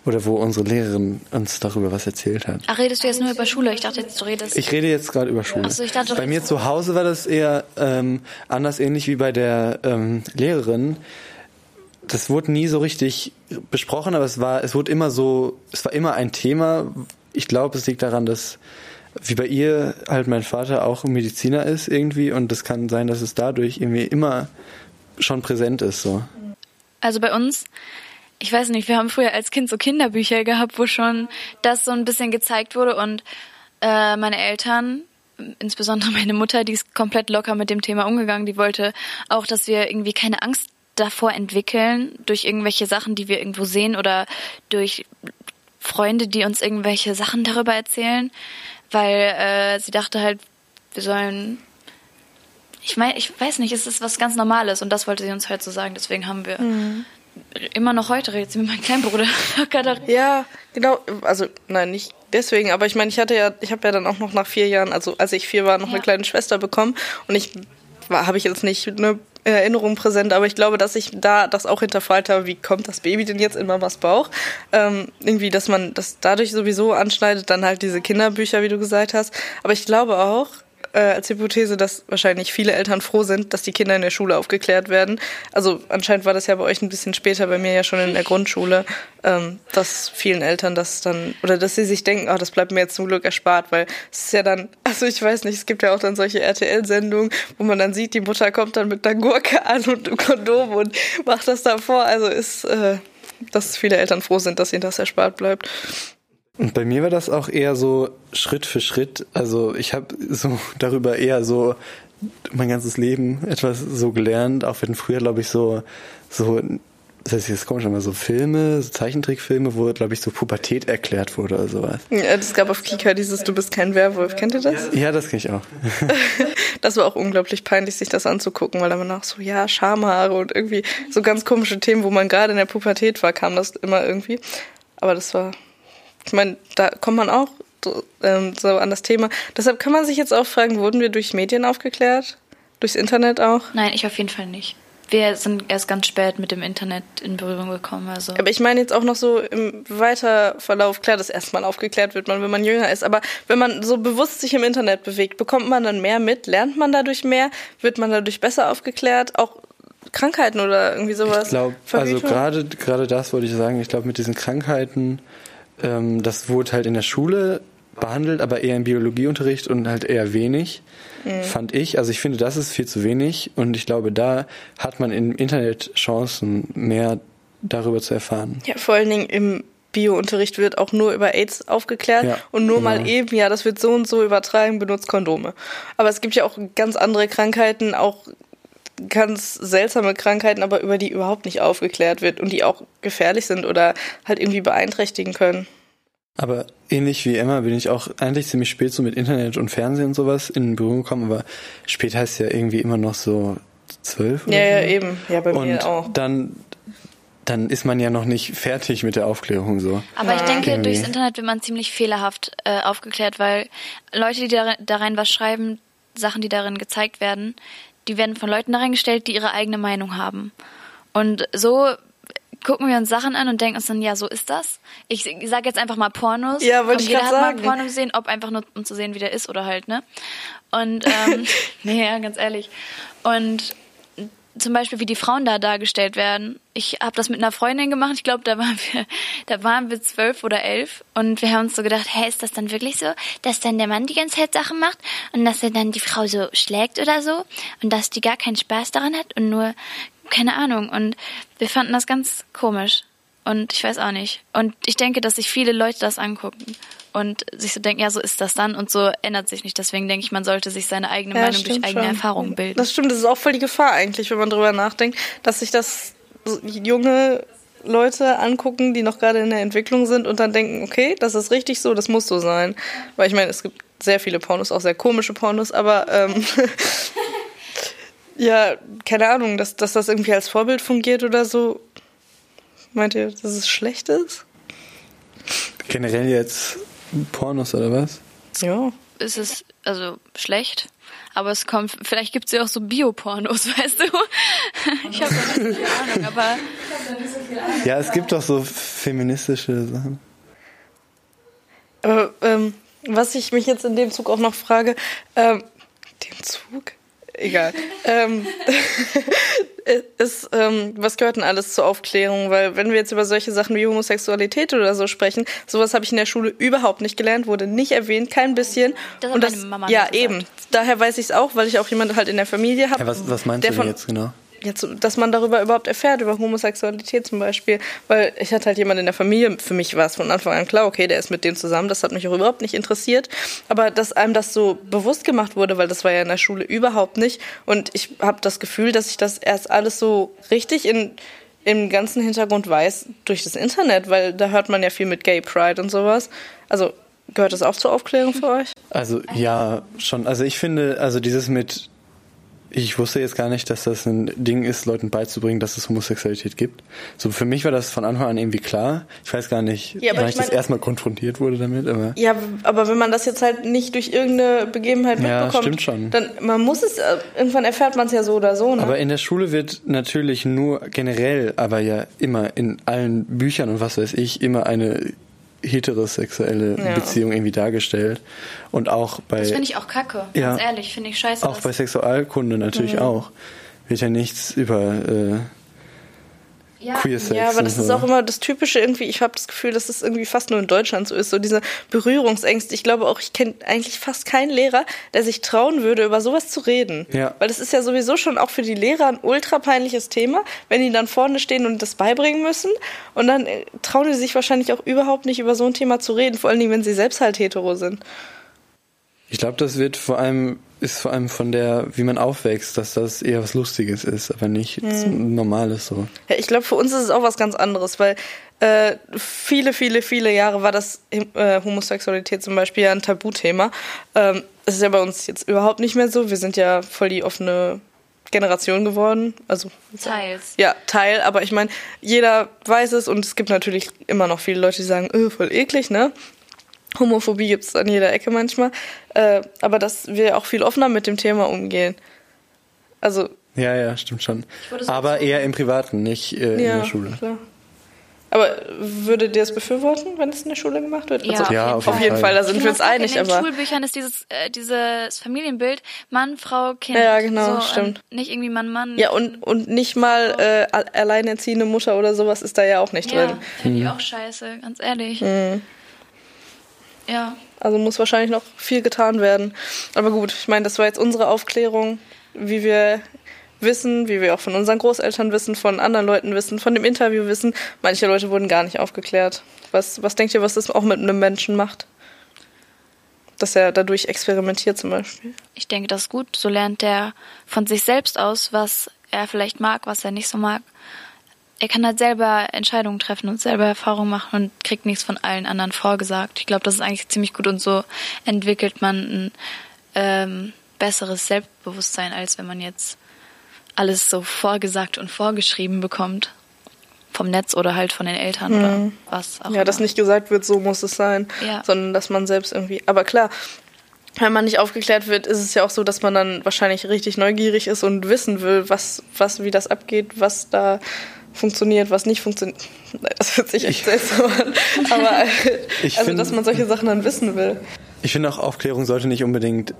Oder wo unsere Lehrerin uns darüber was erzählt hat. Ach, redest du jetzt nur über Schule? Ich dachte jetzt, du redest... Ich rede jetzt gerade über Schule. Ach so, ich dachte, bei mir zu Hause war das eher ähm, anders, ähnlich wie bei der ähm, Lehrerin. Das wurde nie so richtig besprochen, aber es war, es wurde immer so, es war immer ein Thema. Ich glaube, es liegt daran, dass, wie bei ihr, halt mein Vater auch Mediziner ist irgendwie und das kann sein, dass es dadurch irgendwie immer schon präsent ist, so. Also bei uns, ich weiß nicht, wir haben früher als Kind so Kinderbücher gehabt, wo schon das so ein bisschen gezeigt wurde und äh, meine Eltern, insbesondere meine Mutter, die ist komplett locker mit dem Thema umgegangen, die wollte auch, dass wir irgendwie keine Angst davor entwickeln, durch irgendwelche Sachen, die wir irgendwo sehen oder durch Freunde, die uns irgendwelche Sachen darüber erzählen, weil äh, sie dachte halt, wir sollen, ich meine, ich weiß nicht, es ist was ganz Normales und das wollte sie uns halt so sagen, deswegen haben wir mhm. immer noch heute, redet sie mit meinem kleinen Bruder. Ja, genau, also nein, nicht deswegen, aber ich meine, ich hatte ja, ich habe ja dann auch noch nach vier Jahren, also als ich vier war, noch ja. eine kleine Schwester bekommen und ich habe ich jetzt nicht eine Erinnerung präsent, aber ich glaube, dass ich da das auch hinterfragt habe, wie kommt das Baby denn jetzt in Mamas Bauch? Ähm, irgendwie, dass man das dadurch sowieso anschneidet, dann halt diese Kinderbücher, wie du gesagt hast. Aber ich glaube auch, äh, als Hypothese, dass wahrscheinlich viele Eltern froh sind, dass die Kinder in der Schule aufgeklärt werden. Also anscheinend war das ja bei euch ein bisschen später, bei mir ja schon in der Grundschule, ähm, dass vielen Eltern das dann, oder dass sie sich denken, oh, das bleibt mir jetzt zum Glück erspart, weil es ist ja dann, also ich weiß nicht, es gibt ja auch dann solche R T L-Sendungen, wo man dann sieht, die Mutter kommt dann mit einer Gurke an und einem Kondom und macht das dann vor. Also ist, äh, dass viele Eltern froh sind, dass ihnen das erspart bleibt. Und bei mir war das auch eher so Schritt für Schritt. Also ich habe so darüber eher so mein ganzes Leben etwas so gelernt, auch wenn früher, glaube ich, so, so, das heißt, jetzt komisch, aber so Filme, so Zeichentrickfilme, wo, glaube ich, so Pubertät erklärt wurde oder sowas. Ja, das gab auf Kika dieses Du bist kein Werwolf. Kennt ihr das? Ja, das kenne ich auch. Das war auch unglaublich peinlich, sich das anzugucken, weil dann auch so, ja, Schamhaare und irgendwie so ganz komische Themen, wo man gerade in der Pubertät war, kam das immer irgendwie. Aber das war... Ich meine, da kommt man auch so, ähm, so an das Thema. Deshalb kann man sich jetzt auch fragen, wurden wir durch Medien aufgeklärt? Durchs Internet auch? Nein, ich auf jeden Fall nicht. wir sind erst ganz spät mit dem Internet in Berührung gekommen. Also. Aber ich meine jetzt auch noch so im Weiterverlauf, klar, dass erstmal aufgeklärt wird, man, wenn man jünger ist, aber wenn man so bewusst sich im Internet bewegt, bekommt man dann mehr mit, lernt man dadurch mehr, wird man dadurch besser aufgeklärt, auch Krankheiten oder irgendwie sowas? Ich glaube, also gerade gerade das wollte ich sagen, ich glaube mit diesen Krankheiten, ähm, das wurde halt in der Schule behandelt, aber eher im Biologieunterricht und halt eher wenig, mhm. fand ich. Also ich finde, das ist viel zu wenig und ich glaube, da hat man im Internet Chancen, mehr darüber zu erfahren. Ja, vor allen Dingen im Bio-Unterricht wird auch nur über AIDS aufgeklärt ja, und nur genau. mal eben, ja, das wird so und so übertragen, benutzt Kondome. Aber es gibt ja auch ganz andere Krankheiten, auch ganz seltsame Krankheiten, aber über die überhaupt nicht aufgeklärt wird und die auch gefährlich sind oder halt irgendwie beeinträchtigen können. Aber ähnlich wie Emma bin ich auch eigentlich ziemlich spät so mit Internet und Fernsehen und sowas in Berührung gekommen, aber spät heißt ja irgendwie immer noch so zwölf oder so. Ja, ja, eben. Ja, bei mir auch. Und dann, dann ist man ja noch nicht fertig mit der Aufklärung so. Aber ich denke, irgendwie. Durchs Internet wird man ziemlich fehlerhaft äh, aufgeklärt, weil Leute, die da, da rein was schreiben, Sachen, die darin gezeigt werden, die werden von Leuten da reingestellt, die ihre eigene Meinung haben. Und so gucken wir uns Sachen an und denken uns dann, ja, so ist das. Ich sage jetzt einfach mal Pornos. Ja, wollte ich gerade sagen. Jeder hat mal Porno gesehen, ob einfach nur um zu sehen, wie der ist oder halt, ne? Und, ähm, nee, ja, ganz ehrlich. Und zum Beispiel, wie die Frauen da dargestellt werden. Ich habe das mit einer Freundin gemacht. Ich glaube, da waren wir, da waren wir zwölf oder elf und wir haben uns so gedacht, hä, ist das dann wirklich so, dass dann der Mann die ganze Zeit Sachen macht und dass er dann die Frau so schlägt oder so und dass die gar keinen Spaß daran hat und nur, keine Ahnung. Und wir fanden das ganz komisch und ich weiß auch nicht. Und ich denke, dass sich viele Leute das angucken und sich so denken, ja, so ist das dann und so ändert sich nicht. Deswegen denke ich, man sollte sich seine eigene ja, Meinung durch eigene schon. Erfahrungen bilden. Das stimmt, das ist auch voll die Gefahr eigentlich, wenn man drüber nachdenkt, dass sich das junge Leute angucken, die noch gerade in der Entwicklung sind und dann denken, okay, das ist richtig so, das muss so sein. Weil ich meine, es gibt sehr viele Pornos, auch sehr komische Pornos, aber ähm, ja, keine Ahnung, dass, dass das irgendwie als Vorbild fungiert oder so. Meint ihr, dass es schlecht ist? Generell jetzt Pornos oder was? Ja. Ist es also schlecht, aber es kommt, vielleicht gibt es ja auch so Bio-Pornos, weißt du? Ich habe da nicht so viel Ahnung, aber... Ja, es gibt doch so feministische Sachen. Aber ähm, was ich mich jetzt in dem Zug auch noch frage, ähm, dem Zug? Egal. ähm, ist, ähm, was gehört denn alles zur Aufklärung? Weil wenn wir jetzt über solche Sachen wie Homosexualität oder so sprechen, sowas habe ich in der Schule überhaupt nicht gelernt, wurde nicht erwähnt, kein bisschen. Das hat und das, meine Mama ja, nicht eben. Daher weiß ich es auch, weil ich auch jemanden halt in der Familie habe. Ja, was, was meinst du denn jetzt genau? Jetzt, dass man darüber überhaupt erfährt, über Homosexualität zum Beispiel, weil ich hatte halt jemanden in der Familie, für mich war es von Anfang an klar, okay, der ist mit dem zusammen, das hat mich auch überhaupt nicht interessiert, aber dass einem das so bewusst gemacht wurde, weil das war ja in der Schule überhaupt nicht und ich habe das Gefühl, dass ich das erst alles so richtig in, im ganzen Hintergrund weiß durch das Internet, weil da hört man ja viel mit Gay Pride und sowas, also gehört das auch zur Aufklärung für euch? Also ja, schon, also ich finde, also dieses mit ich wusste jetzt gar nicht, dass das ein Ding ist, Leuten beizubringen, dass es Homosexualität gibt. So, für mich war das von Anfang an irgendwie klar. Ich weiß gar nicht, ja, wann ich, ich das erstmal konfrontiert wurde damit. Aber ja, aber wenn man das jetzt halt nicht durch irgendeine Begebenheit ja, mitbekommt, stimmt schon. Dann man muss es, irgendwann erfährt man es ja so oder so. Ne? Aber in der Schule wird natürlich nur generell, aber ja immer in allen Büchern und was weiß ich, immer eine heterosexuelle ja. Beziehung irgendwie dargestellt und auch bei... Das finde ich auch kacke, ja, ganz ehrlich, finde ich scheiße. Auch das. Bei Sexualkunde natürlich mhm. auch. Wird ja nichts über äh, ja. Queer-Sex. Ja, aber das so. Ist auch immer das Typische irgendwie, ich habe das Gefühl, dass das irgendwie fast nur in Deutschland so ist, so diese Berührungsängste. Ich glaube auch, ich kenne eigentlich fast keinen Lehrer, der sich trauen würde, über sowas zu reden. Ja. Weil das ist ja sowieso schon auch für die Lehrer ein ultra peinliches Thema, wenn die dann vorne stehen und das beibringen müssen. Und dann trauen die sich wahrscheinlich auch überhaupt nicht, über so ein Thema zu reden, vor allen Dingen, wenn sie selbst halt hetero sind. Ich glaube, das wird vor allem, ist vor allem von der, wie man aufwächst, dass das eher was Lustiges ist, aber nicht hm. Normales so. Ja, ich glaube, für uns ist es auch was ganz anderes, weil äh, viele, viele, viele Jahre war das äh, Homosexualität zum Beispiel ja ein Tabuthema. Ähm, das ist ja bei uns jetzt überhaupt nicht mehr so. Wir sind ja voll die offene Generation geworden. Also Teils. Ja, Teil, aber ich meine, jeder weiß es und es gibt natürlich immer noch viele Leute, die sagen, öh, voll eklig, ne? Homophobie gibt es an jeder Ecke manchmal, äh, aber dass wir auch viel offener mit dem Thema umgehen. Also Ja, ja, stimmt schon. Aber sagen. eher im Privaten, nicht äh, ja, in der Schule. Klar. Aber würdet ihr es befürworten, wenn es in der Schule gemacht wird? Ja, also, ja auf jeden Fall. Auf jeden Fall, da sind genau, wir uns einig. In den aber Schulbüchern ist dieses, äh, dieses Familienbild Mann, Frau, Kind. Ja, genau, so, stimmt. Ähm, nicht irgendwie Mann, Mann. Ja, und, und nicht mal äh, alleinerziehende Mutter oder sowas ist da ja auch nicht ja, drin. Finde ich mhm. auch scheiße, ganz ehrlich. Mhm. Ja. Also muss wahrscheinlich noch viel getan werden. Aber gut, ich meine, das war jetzt unsere Aufklärung, wie wir wissen, wie wir auch von unseren Großeltern wissen, von anderen Leuten wissen, von dem Interview wissen. Manche Leute wurden gar nicht aufgeklärt. Was, was denkt ihr, was das auch mit einem Menschen macht? Dass er dadurch experimentiert zum Beispiel. Ich denke, das ist gut. So lernt er von sich selbst aus, was er vielleicht mag, was er nicht so mag. Er kann halt selber Entscheidungen treffen und selber Erfahrungen machen und kriegt nichts von allen anderen vorgesagt. Ich glaube, das ist eigentlich ziemlich gut und so entwickelt man ein ähm, besseres Selbstbewusstsein, als wenn man jetzt alles so vorgesagt und vorgeschrieben bekommt. Vom Netz oder halt von den Eltern mhm. oder was auch immer. Ja, dass nicht gesagt wird, so muss es sein, ja. sondern dass man selbst irgendwie... Aber klar, wenn man nicht aufgeklärt wird, ist es ja auch so, dass man dann wahrscheinlich richtig neugierig ist und wissen will, was, was wie das abgeht, was da... funktioniert, was nicht funktioniert. Das hört sich echt seltsam an. Aber also, find, dass man solche Sachen dann wissen will. Ich finde auch, Aufklärung sollte nicht unbedingt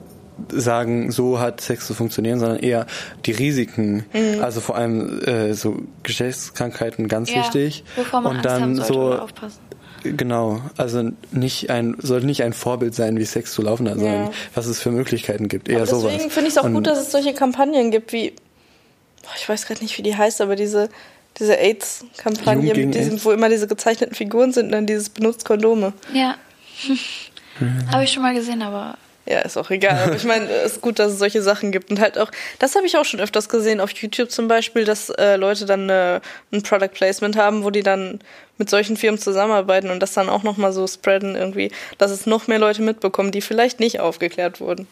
sagen, so hat Sex zu funktionieren, sondern eher die Risiken. Mhm. Also vor allem äh, so Geschlechtskrankheiten ganz ja, wichtig. Wovor man und Angst dann haben sollte, so aufpassen. Genau, also nicht ein sollte nicht ein Vorbild sein, wie Sex zu laufen hat, ja. sondern was es für Möglichkeiten gibt. Eher aber deswegen sowas. Deswegen finde ich es auch und, gut, dass es solche Kampagnen gibt, wie boah, ich weiß gerade nicht, wie die heißt, aber diese Diese AIDS-Kampagne, mit diesem, AIDS? Wo immer diese gezeichneten Figuren sind und dann dieses benutzt Kondome. Ja. Habe ich schon mal gesehen, aber... Ja, ist auch egal. Aber ich meine, es ist gut, dass es solche Sachen gibt. Und halt auch, das habe ich auch schon öfters gesehen, auf YouTube zum Beispiel, dass äh, Leute dann äh, ein Product Placement haben, wo die dann mit solchen Firmen zusammenarbeiten und das dann auch nochmal so spreaden irgendwie, dass es noch mehr Leute mitbekommen, die vielleicht nicht aufgeklärt wurden.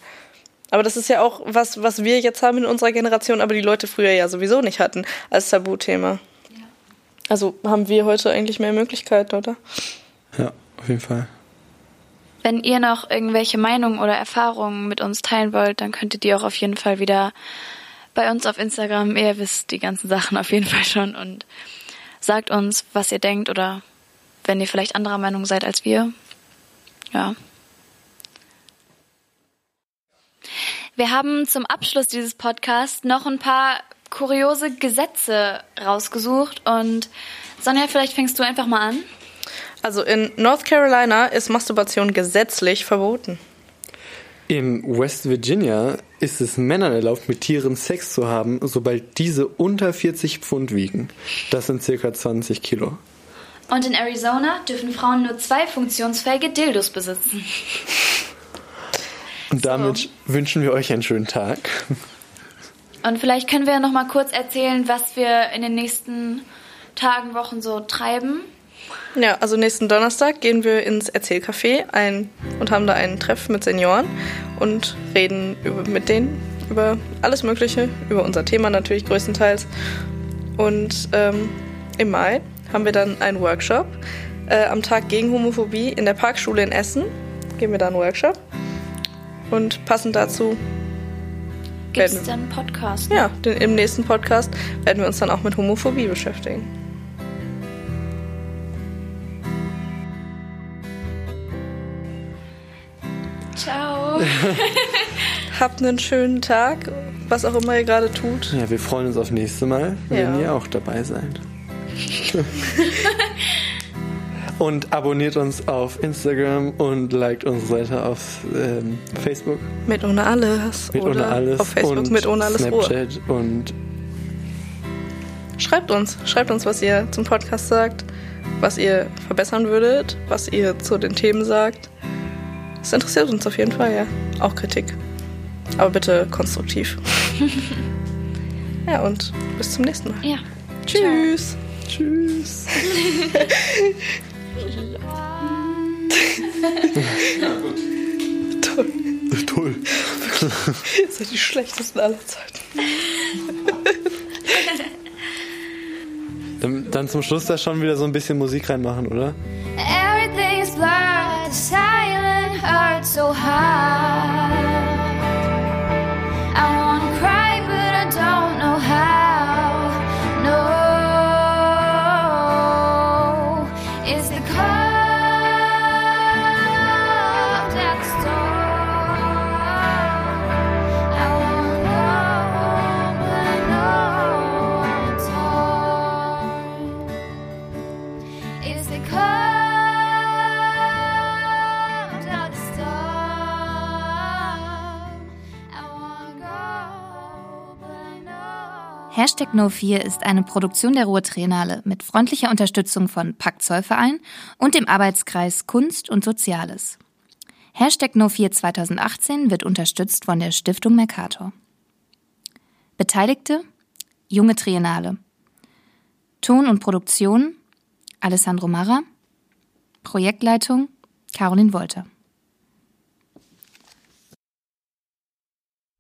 Aber das ist ja auch was, was wir jetzt haben in unserer Generation, aber die Leute früher ja sowieso nicht hatten als Tabuthema. Ja. Also haben wir heute eigentlich mehr Möglichkeiten, oder? Ja, auf jeden Fall. Wenn ihr noch irgendwelche Meinungen oder Erfahrungen mit uns teilen wollt, dann könnt ihr die auch auf jeden Fall wieder bei uns auf Instagram. Ihr wisst die ganzen Sachen auf jeden Fall schon und sagt uns, was ihr denkt oder wenn ihr vielleicht anderer Meinung seid als wir. Ja. Wir haben zum Abschluss dieses Podcasts noch ein paar kuriose Gesetze rausgesucht und Sonja, vielleicht fängst du einfach mal an. Also in North Carolina ist Masturbation gesetzlich verboten. In West Virginia ist es Männern erlaubt, mit Tieren Sex zu haben, sobald diese unter vierzig Pfund wiegen. Das sind circa zwanzig Kilo. Und in Arizona dürfen Frauen nur zwei funktionsfähige Dildos besitzen. Und damit so. Wünschen wir euch einen schönen Tag. Und vielleicht können wir noch mal kurz erzählen, was wir in den nächsten Tagen, Wochen so treiben. Ja, also nächsten Donnerstag gehen wir ins Erzählcafé ein und haben da einen Treff mit Senioren und reden über, mit denen über alles Mögliche, über unser Thema natürlich größtenteils. Und ähm, im Mai haben wir dann einen Workshop äh, am Tag gegen Homophobie in der Parkschule in Essen. Gehen wir da einen Workshop. Und passend dazu gibt es dann einen Podcast. Ne? Ja, den, im nächsten Podcast werden wir uns dann auch mit Homophobie beschäftigen. Ciao. Habt einen schönen Tag, was auch immer ihr gerade tut. Ja, wir freuen uns auf nächstes Mal, wenn ja. ihr auch dabei seid. Und abonniert uns auf Instagram und liked unsere Seite auf ähm, Facebook. Mit ohne alles. Mit ohne alles. Auf Facebook und mit ohne alles. Snapchat Ruhr. Und schreibt uns. Schreibt uns, was ihr zum Podcast sagt, was ihr verbessern würdet, was ihr zu den Themen sagt. Das interessiert uns auf jeden Fall, ja. Auch Kritik. Aber bitte konstruktiv. Ja, und bis zum nächsten Mal. Ja. Tschüss. Ciao. Tschüss. Ja, gut. Toll. Toll. Ihr seid die schlechtesten aller Zeiten. dann, dann zum Schluss da schon wieder so ein bisschen Musik reinmachen, oder? Everything is blurred, the silent hurt so hard. I wanna cry, but I don't know. Hashtag No Fear ist eine Produktion der Ruhr Triennale mit freundlicher Unterstützung von Pakt Zollverein und dem Arbeitskreis Kunst und Soziales. Hashtag No Fear zweitausendachtzehn wird unterstützt von der Stiftung Mercator. Beteiligte: Junge Triennale. Ton und Produktion: Alessandro Mara. Projektleitung: Caroline Wolter.